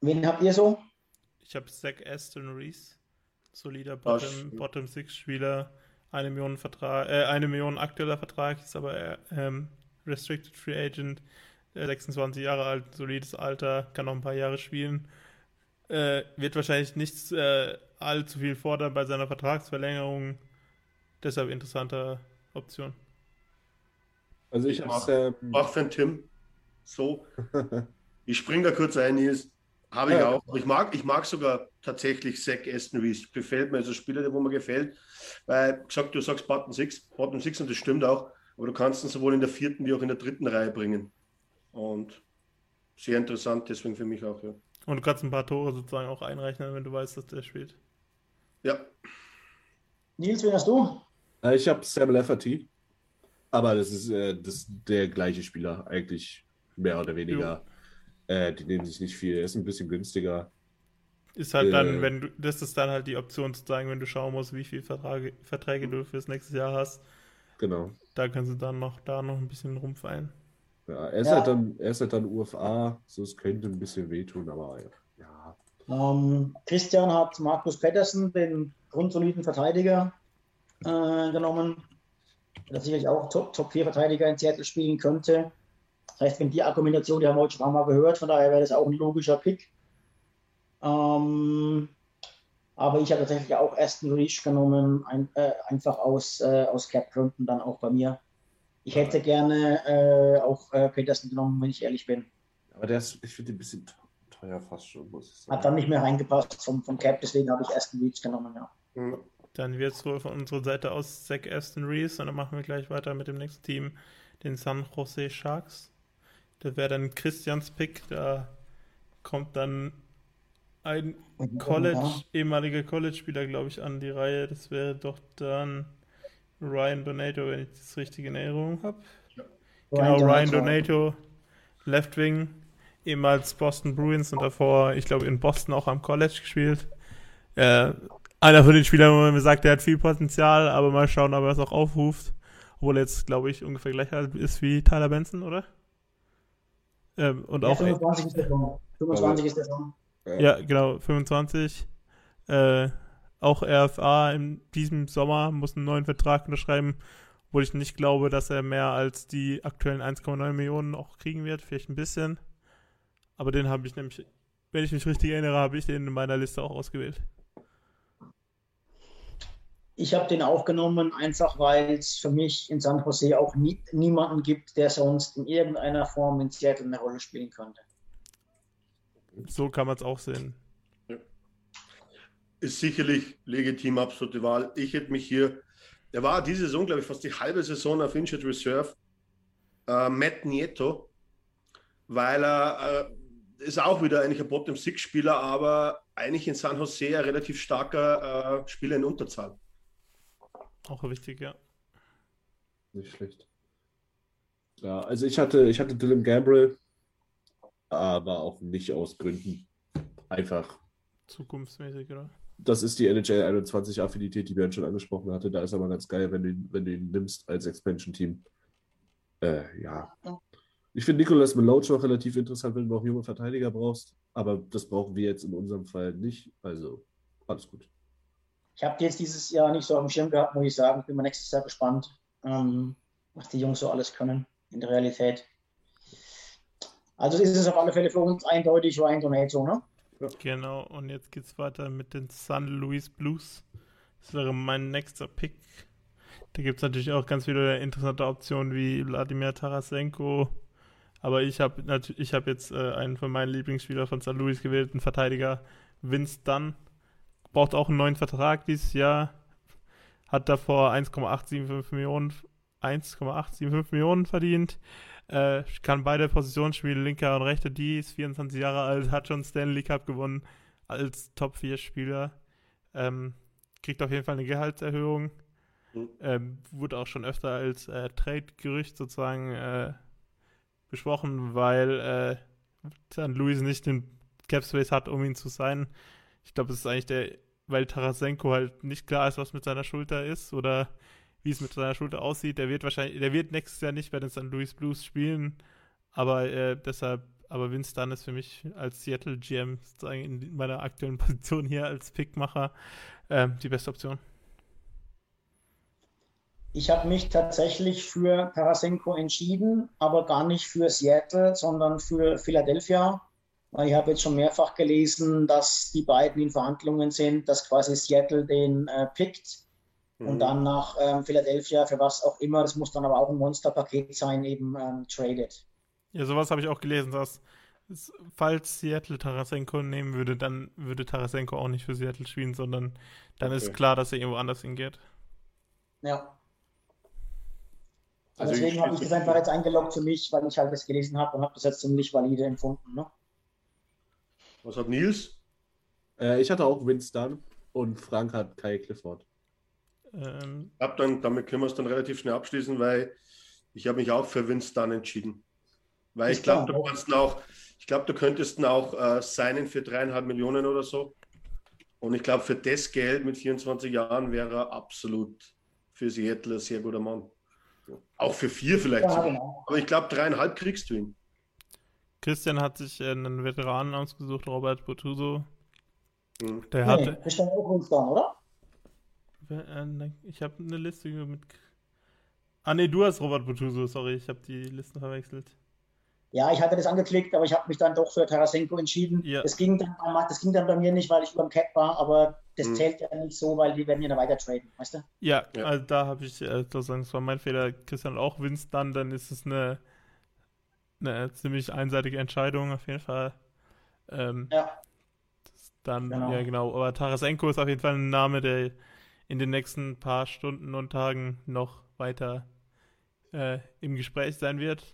Wen habt ihr so? Ich habe Zach Aston Reese, solider Bottom-Six-Spieler, eine Million aktueller Vertrag, ist aber Restricted Free Agent, 26 Jahre alt, solides Alter, kann noch ein paar Jahre spielen. Wird wahrscheinlich nicht allzu viel fordern bei seiner Vertragsverlängerung. Deshalb interessante Option. Also ich habe auch für den Tim. So. Ich springe da kurz ein, Nils. Habe ich auch. Ich mag sogar tatsächlich Zach Aston Reese. Gefällt mir. Also Spieler, der wo mir gefällt. Weil, gesagt, du sagst Bottom Six und das stimmt auch. Aber du kannst ihn sowohl in der vierten wie auch in der dritten Reihe bringen. Und sehr interessant, deswegen für mich auch, ja. Und du kannst ein paar Tore sozusagen auch einrechnen, wenn du weißt, dass der spielt. Ja. Nils, wen hast du? Ich habe Sam Lafferty. Aber das ist der gleiche Spieler, eigentlich mehr oder weniger. Ja. Die nehmen sich nicht viel. Er ist ein bisschen günstiger. Ist halt dann, das ist dann halt die Option sozusagen, wenn du schauen musst, wie viele Verträge du fürs nächste Jahr hast. Genau. Da kannst du dann noch ein bisschen rumfeilen. Ja, er ist halt dann UFA, so es könnte ein bisschen wehtun, aber ja. Christian hat Markus Pettersson, den grundsoliden Verteidiger, genommen, der sicherlich auch Top-4-Verteidiger in Seattle spielen könnte. Das heißt, wenn die Argumentation, die haben wir heute schon mal gehört, von daher wäre das auch ein logischer Pick. Aber ich habe tatsächlich auch Aston Reese genommen, einfach aus Cap-Gründen dann auch bei mir. Ich hätte gerne auch Petersen genommen, wenn ich ehrlich bin. Aber ich finde den ein bisschen teuer fast schon, muss ich sagen. Hat dann nicht mehr reingepasst vom Cap, deswegen habe ich Aston Reese genommen, ja. Dann wird es wohl von unserer Seite aus Zach Aston Reese und dann machen wir gleich weiter mit dem nächsten Team, den San Jose Sharks. Das wäre dann Christians Pick, da kommt dann ein ehemaliger College-Spieler, glaube ich, an die Reihe. Das wäre doch dann Ryan Donato, wenn ich das richtig in Erinnerung habe. Ja. Genau, Ryan Donato, Left Wing, ehemals Boston Bruins und davor, ich glaube, in Boston auch am College gespielt. Einer von den Spielern, wo man sagt, der hat viel Potenzial, aber mal schauen, ob er es auch aufruft. Obwohl er jetzt, glaube ich, ungefähr gleich alt ist wie Tyler Benson, oder? Und auch 25 ist der Song. 25 ist der Song. Ja, genau, 25. Auch RFA in diesem Sommer muss einen neuen Vertrag unterschreiben, wo ich nicht glaube, dass er mehr als die aktuellen 1,9 Millionen auch kriegen wird, vielleicht ein bisschen. Aber den habe ich nämlich, wenn ich mich richtig erinnere, habe ich den in meiner Liste auch ausgewählt. Ich habe den auch genommen, einfach weil es für mich in San Jose auch niemanden gibt, der sonst in irgendeiner Form in Seattle eine Rolle spielen könnte. So kann man es auch sehen. Ist sicherlich legitim, absolute Wahl. Ich hätte mich hier, er war diese Saison, glaube ich, fast die halbe Saison auf Injured Reserve, Matt Nieto, weil er ist auch wieder eigentlich ein Bottom-Six-Spieler, aber eigentlich in San Jose ein relativ starker Spieler in Unterzahl. Auch wichtig, ja. Nicht schlecht. Ja, also ich hatte Dylan Gambrell, aber auch nicht aus Gründen. Einfach. Zukunftsmäßig, oder? Das ist die NHL 21-Affinität, die Ben schon angesprochen hatte. Da ist aber ganz geil, wenn du ihn nimmst als Expansion-Team. Ja. Ich finde Nicolas Meloche auch relativ interessant, wenn du auch junge Verteidiger brauchst. Aber das brauchen wir jetzt in unserem Fall nicht. Also, alles gut. Ich habe jetzt dieses Jahr nicht so auf dem Schirm gehabt, muss ich sagen. Ich bin mal nächstes Jahr gespannt, was die Jungs so alles können in der Realität. Also ist es auf alle Fälle für uns eindeutig Ryan Donato, ne? Genau, und jetzt geht's weiter mit den San Luis Blues. Das wäre mein nächster Pick. Da gibt es natürlich auch ganz viele interessante Optionen wie Wladimir Tarasenko. Aber ich hab jetzt einen von meinen Lieblingsspielern von San Luis gewählt, einen Verteidiger, Vince Dunn. Braucht auch einen neuen Vertrag dieses Jahr. Hat davor 1,875 Millionen verdient. Kann beide Positionen spielen, linker und rechter D, ist 24 Jahre alt, hat schon Stanley Cup gewonnen als Top-4-Spieler. Kriegt auf jeden Fall eine Gehaltserhöhung. Wurde auch schon öfter als Trade-Gerücht sozusagen besprochen, weil San Luis nicht den Cap-Space hat, um ihn zu signen. Ich glaube, es ist eigentlich weil Tarasenko halt nicht klar ist, was mit seiner Schulter ist oder wie es mit seiner Schulter aussieht. Der wird nächstes Jahr nicht bei den San Luis Blues spielen, aber Vince Dunn ist für mich als Seattle GM sozusagen in meiner aktuellen Position hier als Pickmacher die beste Option. Ich habe mich tatsächlich für Tarasenko entschieden, aber gar nicht für Seattle, sondern für Philadelphia. Ich habe jetzt schon mehrfach gelesen, dass die beiden in Verhandlungen sind, dass quasi Seattle den pickt und dann nach Philadelphia für was auch immer, das muss dann aber auch ein Monsterpaket sein, eben traded. Ja, sowas habe ich auch gelesen, dass falls Seattle Tarasenko nehmen würde, dann würde Tarasenko auch nicht für Seattle spielen, sondern dann ist klar, dass er irgendwo anders hingeht. Ja. Also deswegen habe ich das einfach jetzt eingeloggt für mich, weil ich halt das gelesen habe und habe das jetzt ziemlich valide empfunden, ne? Was hat Nils? Ich hatte auch Vince Dunn und Frank hat Kai Clifford. Damit können wir es dann relativ schnell abschließen, weil ich habe mich auch für Vince Dunn entschieden. Weil ich glaube, du könntest ihn auch signen für 3,5 Millionen oder so. Und ich glaube, für das Geld mit 24 Jahren wäre er absolut für Seattle ein sehr guter Mann. Auch für 4 vielleicht sogar. Genau. Aber ich glaube, 3,5 kriegst du ihn. Christian hat sich einen Veteranen ausgesucht, Robert Bortuzzo. Der hatte. Christian Ockholz dann, oder? Ich habe eine Liste mit. Ah, nee, du hast Robert Bortuzzo, sorry, ich habe die Listen verwechselt. Ja, ich hatte das angeklickt, aber ich habe mich dann doch für Tarasenko entschieden. Ja. Das ging dann bei mir nicht, weil ich beim Cap war, aber das zählt ja nicht so, weil die werden ja da weiter traden, weißt du? Ja. Also da habe ich, das war mein Fehler, Christian auch Vince Dunn, dann ist es eine ziemlich einseitige Entscheidung auf jeden Fall. Genau. Aber Tarasenko ist auf jeden Fall ein Name, der in den nächsten paar Stunden und Tagen noch weiter im Gespräch sein wird.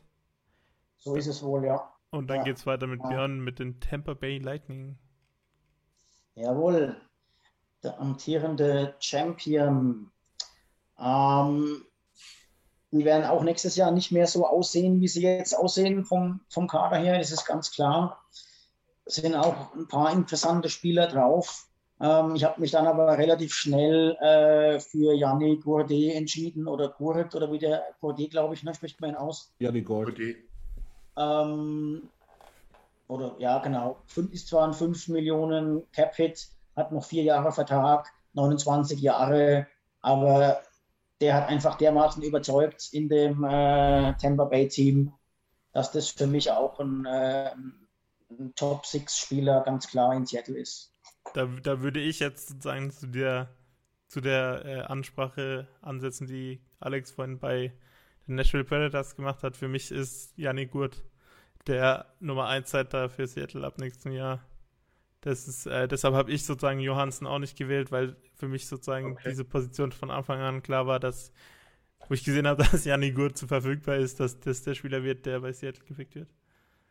So ist es wohl, ja. Und dann geht es weiter mit Björn mit den Tampa Bay Lightning. Jawohl. Der amtierende Champion. Die werden auch nächstes Jahr nicht mehr so aussehen, wie sie jetzt aussehen vom Kader her. Das ist ganz klar. Es sind auch ein paar interessante Spieler drauf. Ich habe mich dann aber relativ schnell für Yannick Gourde entschieden oder Gourde oder wieder Gourde, glaube ich, ne? Spricht man ihn aus? Yannick Gourde. Ist zwar ein 5 Millionen Cap-Hit, hat noch 4 Jahre Vertrag, 29 Jahre, aber der hat einfach dermaßen überzeugt in dem Tampa Bay-Team, dass das für mich auch ein Top-6-Spieler ganz klar in Seattle ist. Da würde ich jetzt sozusagen zu der Ansprache ansetzen, die Alex vorhin bei den Nashville Predators gemacht hat. Für mich ist Yannick Gourde der Nummer 1-Setter für Seattle ab nächstem Jahr. Das ist, deshalb habe ich sozusagen Johansson auch nicht gewählt, weil für mich sozusagen diese Position von Anfang an klar war, dass, wo ich gesehen habe, dass Yannick Gourde zu verfügbar ist, dass das der Spieler wird, der bei Seattle gepickt wird.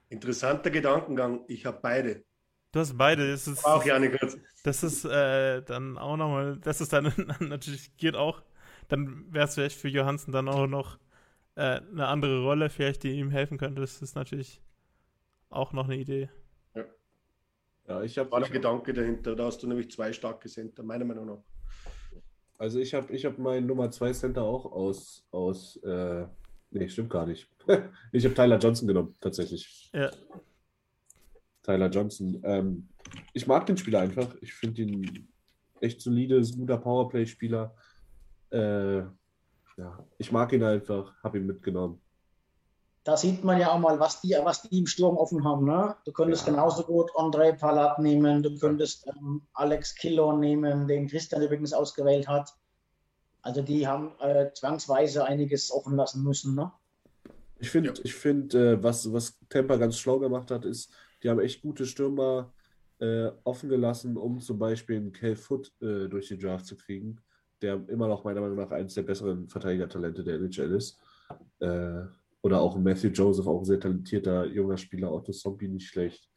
Interessanter Gedankengang. Ich habe beide. Du hast beide. Das ist auch Yannick Gourde. Das ist dann auch nochmal, das ist dann natürlich geht auch, dann wäre es vielleicht für Johansson dann auch noch eine andere Rolle, vielleicht die ihm helfen könnte. Das ist natürlich auch noch eine Idee. Ja, ich habe einen Gedanke dahinter. Da hast du nämlich 2 starke Center, meiner Meinung nach. Also ich hab meinen Nummer 2 Center auch aus nee, stimmt gar nicht. Ich habe Tyler Johnson genommen, tatsächlich. Ja. Tyler Johnson. Ich mag den Spieler einfach. Ich finde ihn echt solide, ist ein guter Powerplay-Spieler. Ich mag ihn einfach, habe ihn mitgenommen. Da sieht man ja auch mal, was die im Sturm offen haben. Ne? Du könntest genauso gut Andrei Palat nehmen, du könntest Alex Killorn nehmen, den Christian übrigens ausgewählt hat. Also die haben zwangsweise einiges offen lassen müssen. Ne? Ich finde, was Tampa ganz schlau gemacht hat, ist, die haben echt gute Stürmer offen gelassen, um zum Beispiel einen Cal Foot durch den Draft zu kriegen, der immer noch meiner Meinung nach eines der besseren Verteidigertalente der NHL ist. Oder auch Matthew Joseph, auch ein sehr talentierter junger Spieler, Otto Sompi, nicht schlecht.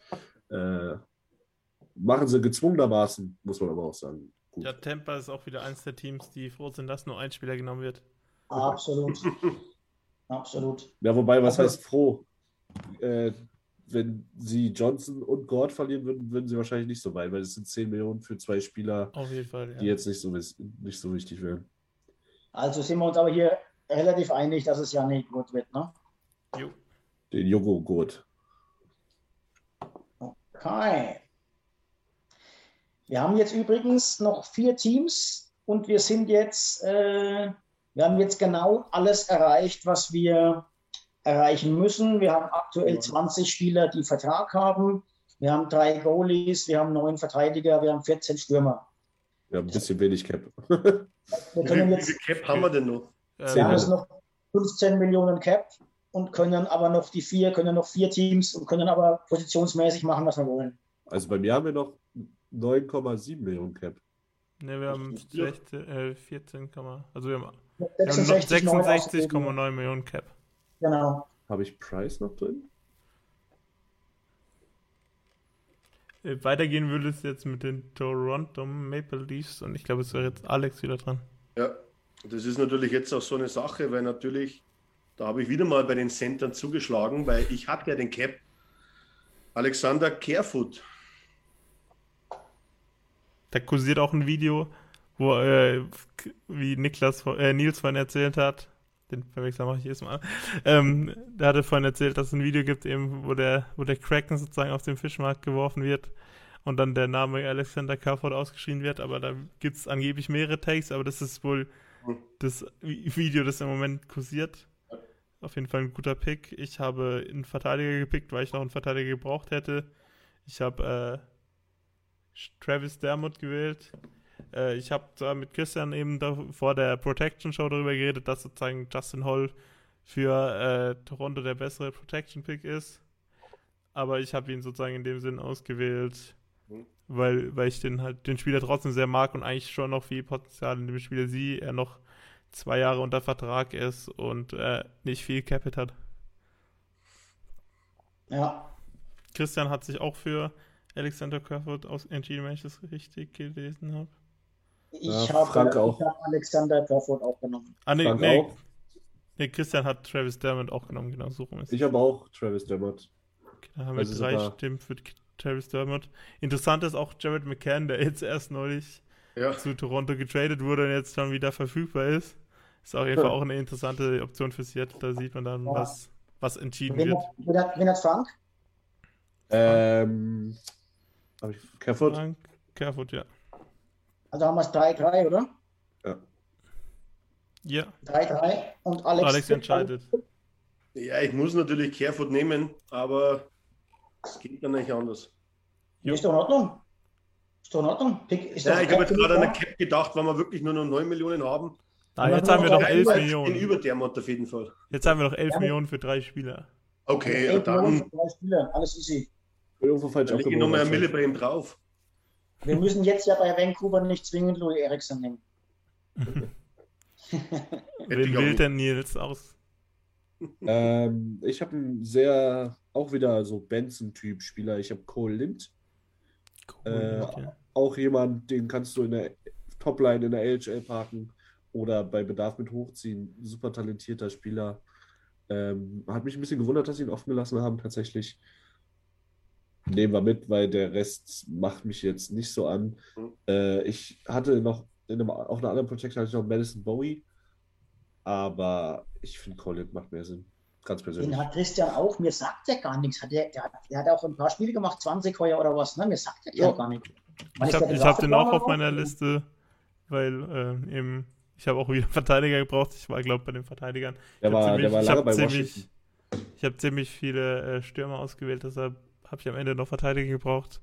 Machen sie gezwungenermaßen, muss man aber auch sagen. Gut. Ja, Tampa ist auch wieder eins der Teams, die froh sind, dass nur ein Spieler genommen wird. Absolut. Absolut. Ja, wobei, was heißt froh? Wenn sie Johnson und Gord verlieren würden, würden sie wahrscheinlich nicht so weit, weil es sind 10 Millionen für 2 Spieler, auf jeden Fall, die jetzt nicht so wichtig wären. Also sind wir uns aber hier relativ einig, dass es Yannick Gourde wird, ne? Jo. Den Jogo Gourde. Okay. Wir haben jetzt übrigens noch 4 Teams und wir sind jetzt Wir haben jetzt genau alles erreicht, was wir erreichen müssen. Wir haben aktuell 20 Spieler, die Vertrag haben. Wir haben 3 Goalies, wir haben 9 Verteidiger, wir haben 14 Stürmer. Ja, ein bisschen wenig Cap. Wie viel Cap haben wir denn noch? Wir haben jetzt noch 15 Millionen Cap und können aber noch vier Teams und können aber positionsmäßig machen, was wir wollen. Also bei mir haben wir noch 9,7 Millionen Cap. Ne, wir haben 66,9 Millionen Cap. Genau. Habe ich Price noch drin? Weitergehen würde es jetzt mit den Toronto Maple Leafs und ich glaube, es wäre jetzt Alex wieder dran. Ja, das ist natürlich jetzt auch so eine Sache, weil natürlich, da habe ich wieder mal bei den Centern zugeschlagen, weil ich habe ja den Cap Alexander Carefoot. Da kursiert auch ein Video, wo, wie Nils vorhin erzählt hat, den Verwechsel mache ich jedes Mal, da hat er vorhin erzählt, dass es ein Video gibt, eben, wo der Kraken sozusagen auf den Fischmarkt geworfen wird und dann der Name Alexander Carefoot ausgeschrien wird, aber da gibt es angeblich mehrere Takes, aber das ist wohl das Video, das im Moment kursiert. Auf jeden Fall ein guter Pick. Ich habe einen Verteidiger gepickt, weil ich noch einen Verteidiger gebraucht hätte. Ich habe Travis Dermott gewählt. Ich habe da mit Christian eben vor der Protection Show darüber geredet, dass sozusagen Justin Holl für Toronto der bessere Protection Pick ist. Aber ich habe ihn sozusagen in dem Sinn ausgewählt, weil ich den Spieler trotzdem sehr mag und eigentlich schon noch viel Potenzial in dem Spieler sehe. Er noch 2 Jahre unter Vertrag ist und nicht viel Capit hat. Ja. Christian hat sich auch für Alexander Carefoot entschieden, wenn ich das richtig gelesen habe. Ich habe Alexander Carefoot auch genommen. Christian hat Travis Dermott auch genommen, genau so rum ist. Ich habe auch Travis Dermott. Okay, da haben wir 3 Stimmen für Travis Dermott. Interessant ist auch Jared McCann, der jetzt erst neulich zu Toronto getradet wurde und jetzt schon wieder verfügbar ist. Ist auf jeden Fall auch eine interessante Option für Seattle. Da sieht man dann, was entschieden wird. Wen hat Frank? Carefoot, ja. Also haben wir es 3-3, oder? Ja. 3-3 und Alex entscheidet. Ja, ich muss natürlich Carefoot nehmen, aber es geht dann nicht anders. Ist doch in Ordnung. Ich habe jetzt gerade an der Cap gedacht, weil wir wirklich nur noch 9 Millionen haben. Nein, jetzt haben wir noch 11 Millionen. Über Dermott auf jeden Fall. Jetzt haben wir noch 11 Millionen für 3 Spieler. Okay, ja, dann. Alles easy. Da liegt noch mal eine Mille bei ihm drauf. Wir müssen jetzt ja bei Vancouver nicht zwingend Louis Eriksson nehmen. Wen wählt denn Nils aus? Ich habe einen auch wieder so Benson-Typ-Spieler. Ich habe Cole Lind. Auch jemand, den kannst du in der Topline in der AHL parken oder bei Bedarf mit hochziehen. Super talentierter Spieler. Hat mich ein bisschen gewundert, dass sie ihn offen gelassen haben, tatsächlich. Nehmen wir mit, weil der Rest macht mich jetzt nicht so an. Ich hatte noch, auf einer anderen Projekt hatte ich noch Madison Bowie, aber ich finde, Colin macht mehr Sinn. Ganz persönlich. Den hat Christian auch, mir sagt er gar nichts. Der hat auch ein paar Spiele gemacht, 20 heuer oder was, ne? Mir sagt er gar nichts. Ich hab den auch auf meiner Liste, weil eben... Ich habe auch wieder Verteidiger gebraucht. Ich war, glaube ich, bei den Verteidigern. Ich habe ziemlich viele Stürmer ausgewählt, deshalb habe ich am Ende noch Verteidiger gebraucht.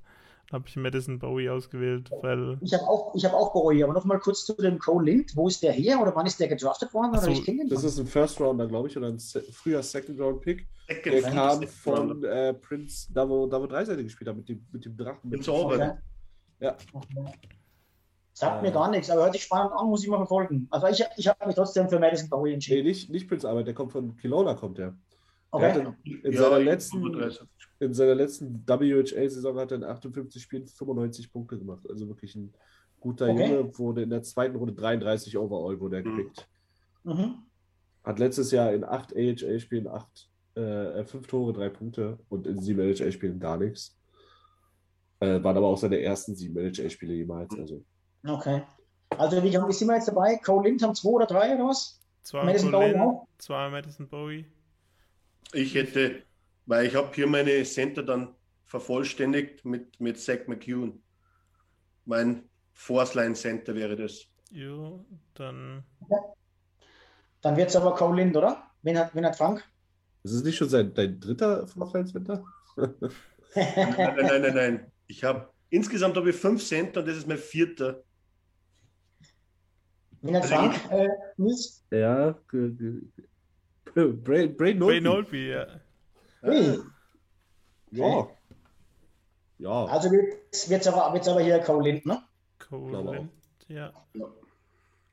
Dann habe ich Madison Bowie ausgewählt. Weil ich habe auch Bowie, aber nochmal kurz zu dem Cole Lind. Wo ist der her oder wann ist der gedraftet worden? Oder ich kenne den das von. Ist ein First-Rounder, glaube ich, oder ein früher Second-Round-Pick. Der kam von Prince, da wo Dreiseite gespielt hat, mit dem Drachen. Mit Orwell. Ja. Okay. Sagt mir gar nichts, aber hört sich spannend an, muss ich mal verfolgen. Also ich habe mich trotzdem für Madison Bowie entschieden. Nee, nicht Prince Albert, der kommt von Kelowna, Okay. Er in seiner letzten WHL-Saison hat er in 58 Spielen 95 Punkte gemacht. Also wirklich ein guter Junge, wurde in der zweiten Runde 33 overall, wurde er gekriegt. Mhm. Hat letztes Jahr in 8 AHL-Spielen 5 Tore, 3 Punkte und in 7 AHL-Spielen gar nichts. Waren aber auch seine ersten 7 AHL-Spiele jemals, also okay. Also wie sind wir jetzt dabei? Cole Lind haben 2 oder 3 oder was? 2 Madison Bowie. 2 Madison Bowie. Ich hätte, weil ich habe hier meine Center dann vervollständigt mit Zach McEwen. Mein Force Line Center wäre das. Jo, dann Dann wird es aber Cole Lind, oder? Wen hat Frank? Ist es nicht schon dein dritter Vorfeldswinter? Nein. Insgesamt habe ich 5 Cent und das ist mein vierter. Wen hat Frank? Ja, Brain Nolby, ja. Ja. Also wird's aber hier Cole Lind, ne? Cole Lind, ja.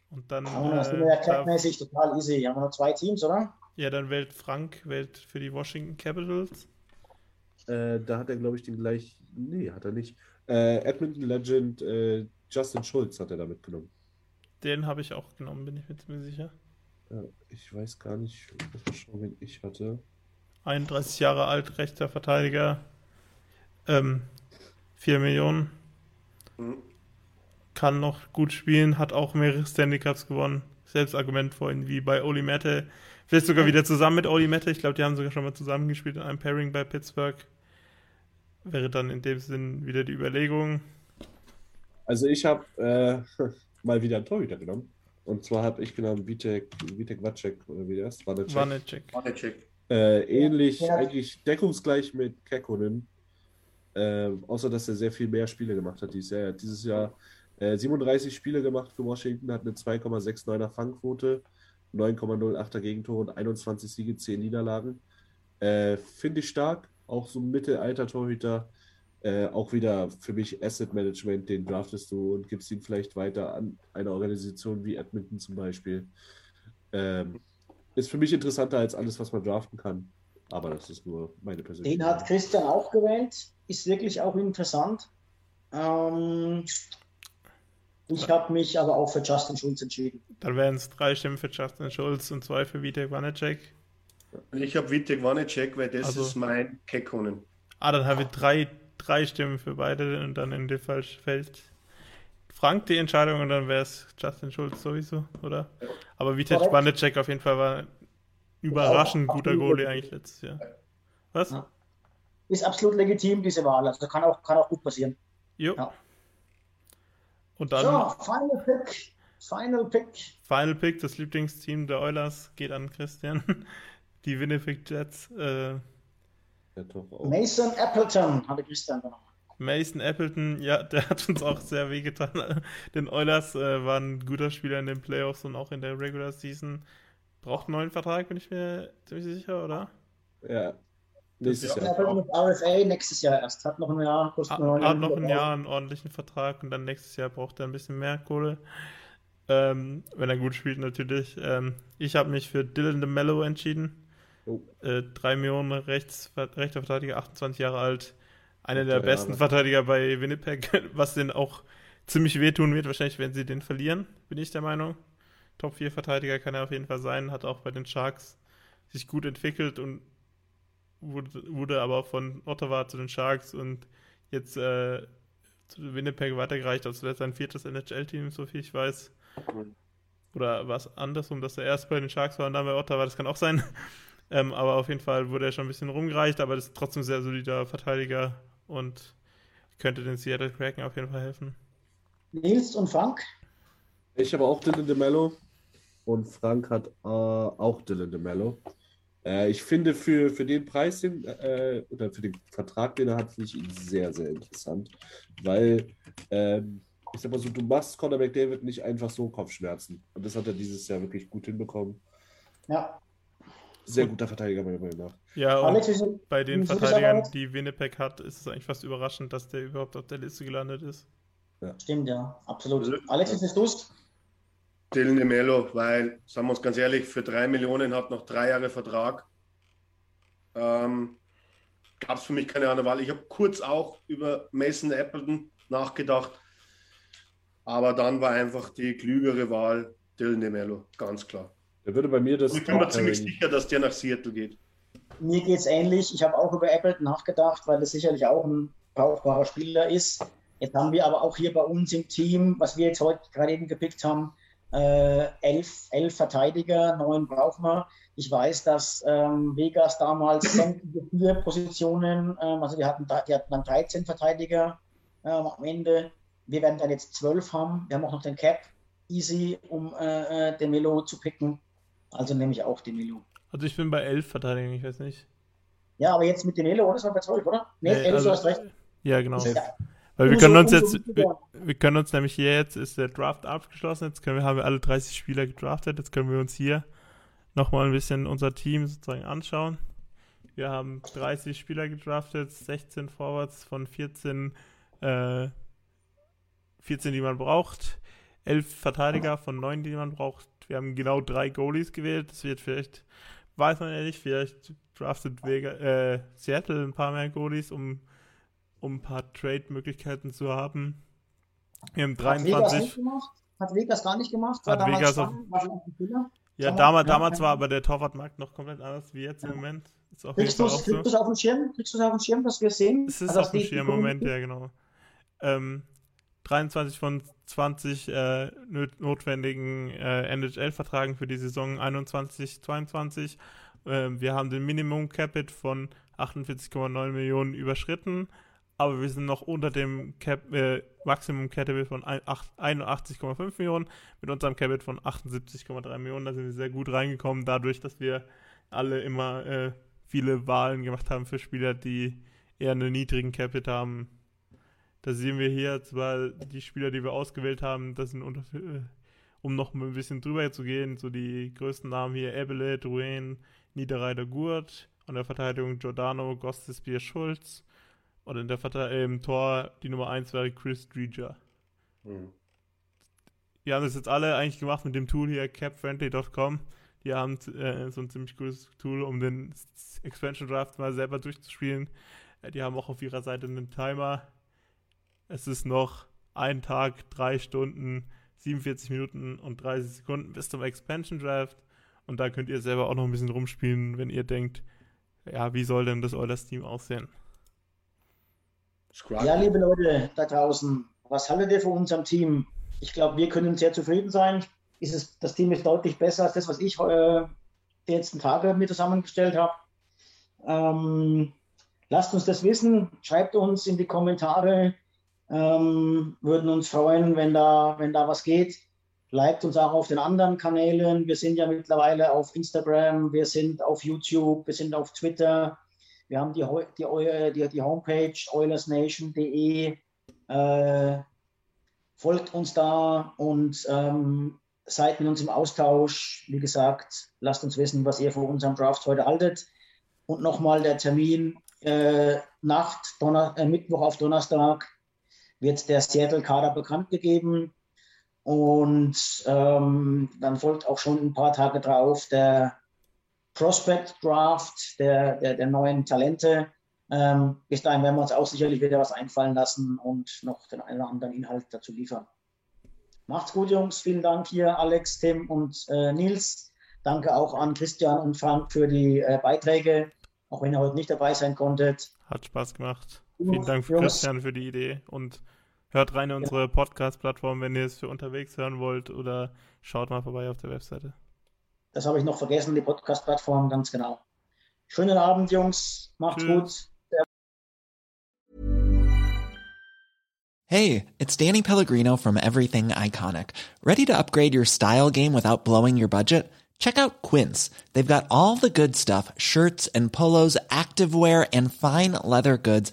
Und dann... das sind wir ja klappmäßig total easy. Haben wir noch 2 Teams, oder? Ja, dann wählt Frank für die Washington Capitals. Da hat er, glaube ich, den gleich... Nee, hat er nicht. Edmonton Legend Justin Schultz hat er da mitgenommen. Den habe ich auch genommen, bin ich mir ziemlich sicher. Ich weiß gar nicht, wen ich hatte. 31 Jahre alt, rechter Verteidiger. 4 Millionen. Mhm. Kann noch gut spielen, hat auch mehrere Stanley Cups gewonnen. Selbst Argument vorhin wie bei Oli Mete. Vielleicht sogar wieder zusammen mit Oli Mete. Ich glaube, die haben sogar schon mal zusammengespielt in einem Pairing bei Pittsburgh. Wäre dann in dem Sinn wieder die Überlegung. Also ich habe mal wieder einen Torhüter genommen. Und zwar habe ich genommen Vitek Vanecek. Vanecek. Ähnlich, eigentlich deckungsgleich mit Kekkonen. Außer, dass er sehr viel mehr Spiele gemacht hat dieses Jahr. Er hat dieses Jahr 37 Spiele gemacht für Washington, hat eine 2,69er Fangquote, 9,08er Gegentore und 21 Siege, 10 Niederlagen. Finde ich stark, auch so ein mittelalter Torhüter. Auch wieder für mich Asset Management, den draftest du und gibst ihn vielleicht weiter an eine Organisation wie Edmonton zum Beispiel. Ist für mich interessanter als alles, was man draften kann. Aber das ist nur meine persönliche. Den hat Christian auch gewählt. Ist wirklich auch interessant. Ich habe mich aber auch für Justin Schultz entschieden. Dann wären es 3 Stimmen für Justin Schultz und 2 für Vitek Vanecek. Ich habe Vitek Vanecek, weil das ist mein Kekkonen. Dann habe ich 3 Stimmen für beide und dann in dem Fall fällt Frank die Entscheidung und dann wäre es Justin Schultz sowieso, oder? Aber Vitek Vanecek auf jeden Fall war ein überraschend guter Goalie eigentlich letztes Jahr. Was? Ja. Ist absolut legitim, diese Wahl. Also kann auch gut passieren. Jo. Ja. Und dann so, Final Pick. Final Pick, das Lieblingsteam der Oilers, geht an Christian. Die Winnipeg Jets. Mason Appleton hatte Christian genommen. Mason Appleton, ja, der hat uns auch sehr wehgetan. Den Oilers war ein guter Spieler in den Playoffs und auch in der Regular Season. Braucht einen neuen Vertrag, bin ich mir ziemlich sicher, oder? Ja. Nächstes Jahr. Mit RFA nächstes Jahr erst. Hat noch ein Jahr, kostet nur Hat noch ein Jahr einen ordentlichen Vertrag und dann nächstes Jahr braucht er ein bisschen mehr Kohle. Wenn er gut spielt, natürlich. Ich habe mich für Dylan DeMello entschieden. 3 Millionen rechter Verteidiger, 28 Jahre alt. Einer der besten Verteidiger bei Winnipeg, was denen auch ziemlich wehtun wird, wahrscheinlich, wenn sie den verlieren, bin ich der Meinung. Top 4 Verteidiger kann er auf jeden Fall sein. Hat auch bei den Sharks sich gut entwickelt und wurde aber von Ottawa zu den Sharks und jetzt zu Winnipeg weitergereicht, als wäre sein 4. NHL-Team, so viel ich weiß. Oder was andersrum, dass er erst bei den Sharks war und dann bei Ottawa, das kann auch sein. Aber auf jeden Fall wurde er schon ein bisschen rumgereicht, aber das ist trotzdem ein sehr solider Verteidiger und könnte den Seattle Kraken auf jeden Fall helfen. Nils und Frank? Ich habe auch Dylan DeMello und Frank hat auch Dylan DeMello. Ich finde, für den Preis, oder für den Vertrag, den er hat, finde ich ihn sehr, sehr interessant. Weil, ich sag mal so, du machst Conor McDavid nicht einfach so Kopfschmerzen. Und das hat er dieses Jahr wirklich gut hinbekommen. Ja. Sehr guter Verteidiger, meiner Meinung nach. Ja, und bei den Verteidigern, die Winnipeg hat, ist es eigentlich fast überraschend, dass der überhaupt auf der Liste gelandet ist. Ja. Stimmt, ja. Absolut. Alex, ist es Durst? Dylan DeMello, weil, sagen wir uns ganz ehrlich, für 3 Millionen hat noch 3 Jahre Vertrag. Gab es für mich keine andere Wahl. Ich habe kurz auch über Mason Appleton nachgedacht, aber dann war einfach die klügere Wahl Dylan DeMello, ganz klar. Der würde bei mir das. Und ich bin mir ziemlich sicher, dass der nach Seattle geht. Mir geht es ähnlich. Ich habe auch über Appleton nachgedacht, weil das sicherlich auch ein brauchbarer Spieler ist. Jetzt haben wir aber auch hier bei uns im Team, was wir jetzt heute gerade eben gepickt haben, 11 Verteidiger, 9 brauchen wir. Ich weiß, dass Vegas damals 4 Positionen, also die hatten dann 13 Verteidiger am Ende. Wir werden dann jetzt 12 haben. Wir haben auch noch den Cap easy, um DeMello zu picken. Also nehme ich auch den Elo. Also ich bin bei 11 Verteidigung, ich weiß nicht. Ja, aber jetzt mit dem Elo, das war bei 12, oder? Nee, Elo, also, du hast recht. Ja, genau. Ja. Weil wir können uns jetzt, wir können uns nämlich hier jetzt, ist der Draft abgeschlossen, jetzt können wir, haben wir alle 30 Spieler gedraftet, jetzt können wir uns hier nochmal ein bisschen unser Team sozusagen anschauen. Wir haben 30 Spieler gedraftet, 16 Forwards von 14, die man braucht, 11 Verteidiger von 9, die man braucht. Wir haben genau 3 Goalies gewählt, das wird vielleicht, weiß man ja nicht, vielleicht draftet Seattle ein paar mehr Goalies, um ein paar Trade-Möglichkeiten zu haben. Wir haben 23... Hat Vegas gar nicht gemacht? Hat Vegas auch... Ja, damals war aber der Torwartmarkt noch komplett anders wie jetzt im Moment. Ist auf jeden Fall auch so. Kriegst du es auf den Schirm? Kriegst du es auf den Schirm, dass wir es sehen? Es ist also auf dem Schirm im Moment, ja genau. 23 von 20 notwendigen NHL-Verträgen für die Saison 21-22. Wir haben den Minimum-Capit von 48,9 Millionen überschritten, aber wir sind noch unter dem Maximum-Capit von 81,5 Millionen mit unserem Capit von 78,3 Millionen. Da sind wir sehr gut reingekommen, dadurch, dass wir alle immer viele Wahlen gemacht haben für Spieler, die eher einen niedrigen Capit haben. Da sehen wir hier zwar die Spieler, die wir ausgewählt haben, das sind um noch ein bisschen drüber zu gehen, so die größten Namen hier, Ebelet, Ruin, Niederreiter, Gurt, an der Verteidigung Giordano, Gostisbehere, Schulz und in der im Tor die Nummer 1 wäre Chris Driedger. Mhm. Die haben das jetzt alle eigentlich gemacht mit dem Tool hier, capfriendly.com. Die haben so ein ziemlich cooles Tool, um den Expansion Draft mal selber durchzuspielen. Die haben auch auf ihrer Seite einen Timer. Es ist noch ein Tag, 3 Stunden, 47 Minuten und 30 Sekunden bis zum Expansion Draft. Und da könnt ihr selber auch noch ein bisschen rumspielen, wenn ihr denkt, ja, wie soll denn das Oilers-Team aussehen? Ja, liebe Leute da draußen, was haltet ihr von unserem Team? Ich glaube, wir können sehr zufrieden sein. Das Team ist deutlich besser als das, was ich die letzten Tage mir zusammengestellt habe. Lasst uns das wissen. Schreibt uns in die Kommentare. Würden uns freuen, wenn da was geht. Liked uns auch auf den anderen Kanälen. Wir sind ja mittlerweile auf Instagram, wir sind auf YouTube, wir sind auf Twitter. Wir haben die Homepage oilersnation.de. Folgt uns da und seid mit uns im Austausch. Wie gesagt, lasst uns wissen, was ihr von unserem Draft heute haltet. Und nochmal der Termin, Mittwoch auf Donnerstag wird der Seattle-Kader bekannt gegeben. Und dann folgt auch schon ein paar Tage drauf der Prospect-Draft der neuen Talente. Bis dahin werden wir uns auch sicherlich wieder was einfallen lassen und noch den einen oder anderen Inhalt dazu liefern. Macht's gut, Jungs. Vielen Dank hier, Alex, Tim und Nils. Danke auch an Christian und Frank für die Beiträge, auch wenn ihr heute nicht dabei sein konntet. Hat Spaß gemacht. Vielen Dank, für Christian, für die Idee und hört rein in unsere Podcast-Plattform, wenn ihr es für unterwegs hören wollt oder schaut mal vorbei auf der Webseite. Das habe ich noch vergessen, die Podcast-Plattform, ganz genau. Schönen Abend, Jungs. Macht's gut. Hey, it's Danny Pellegrino from Everything Iconic. Ready to upgrade your style game without blowing your budget? Check out Quince. They've got all the good stuff, shirts and polos, activewear and fine leather goods,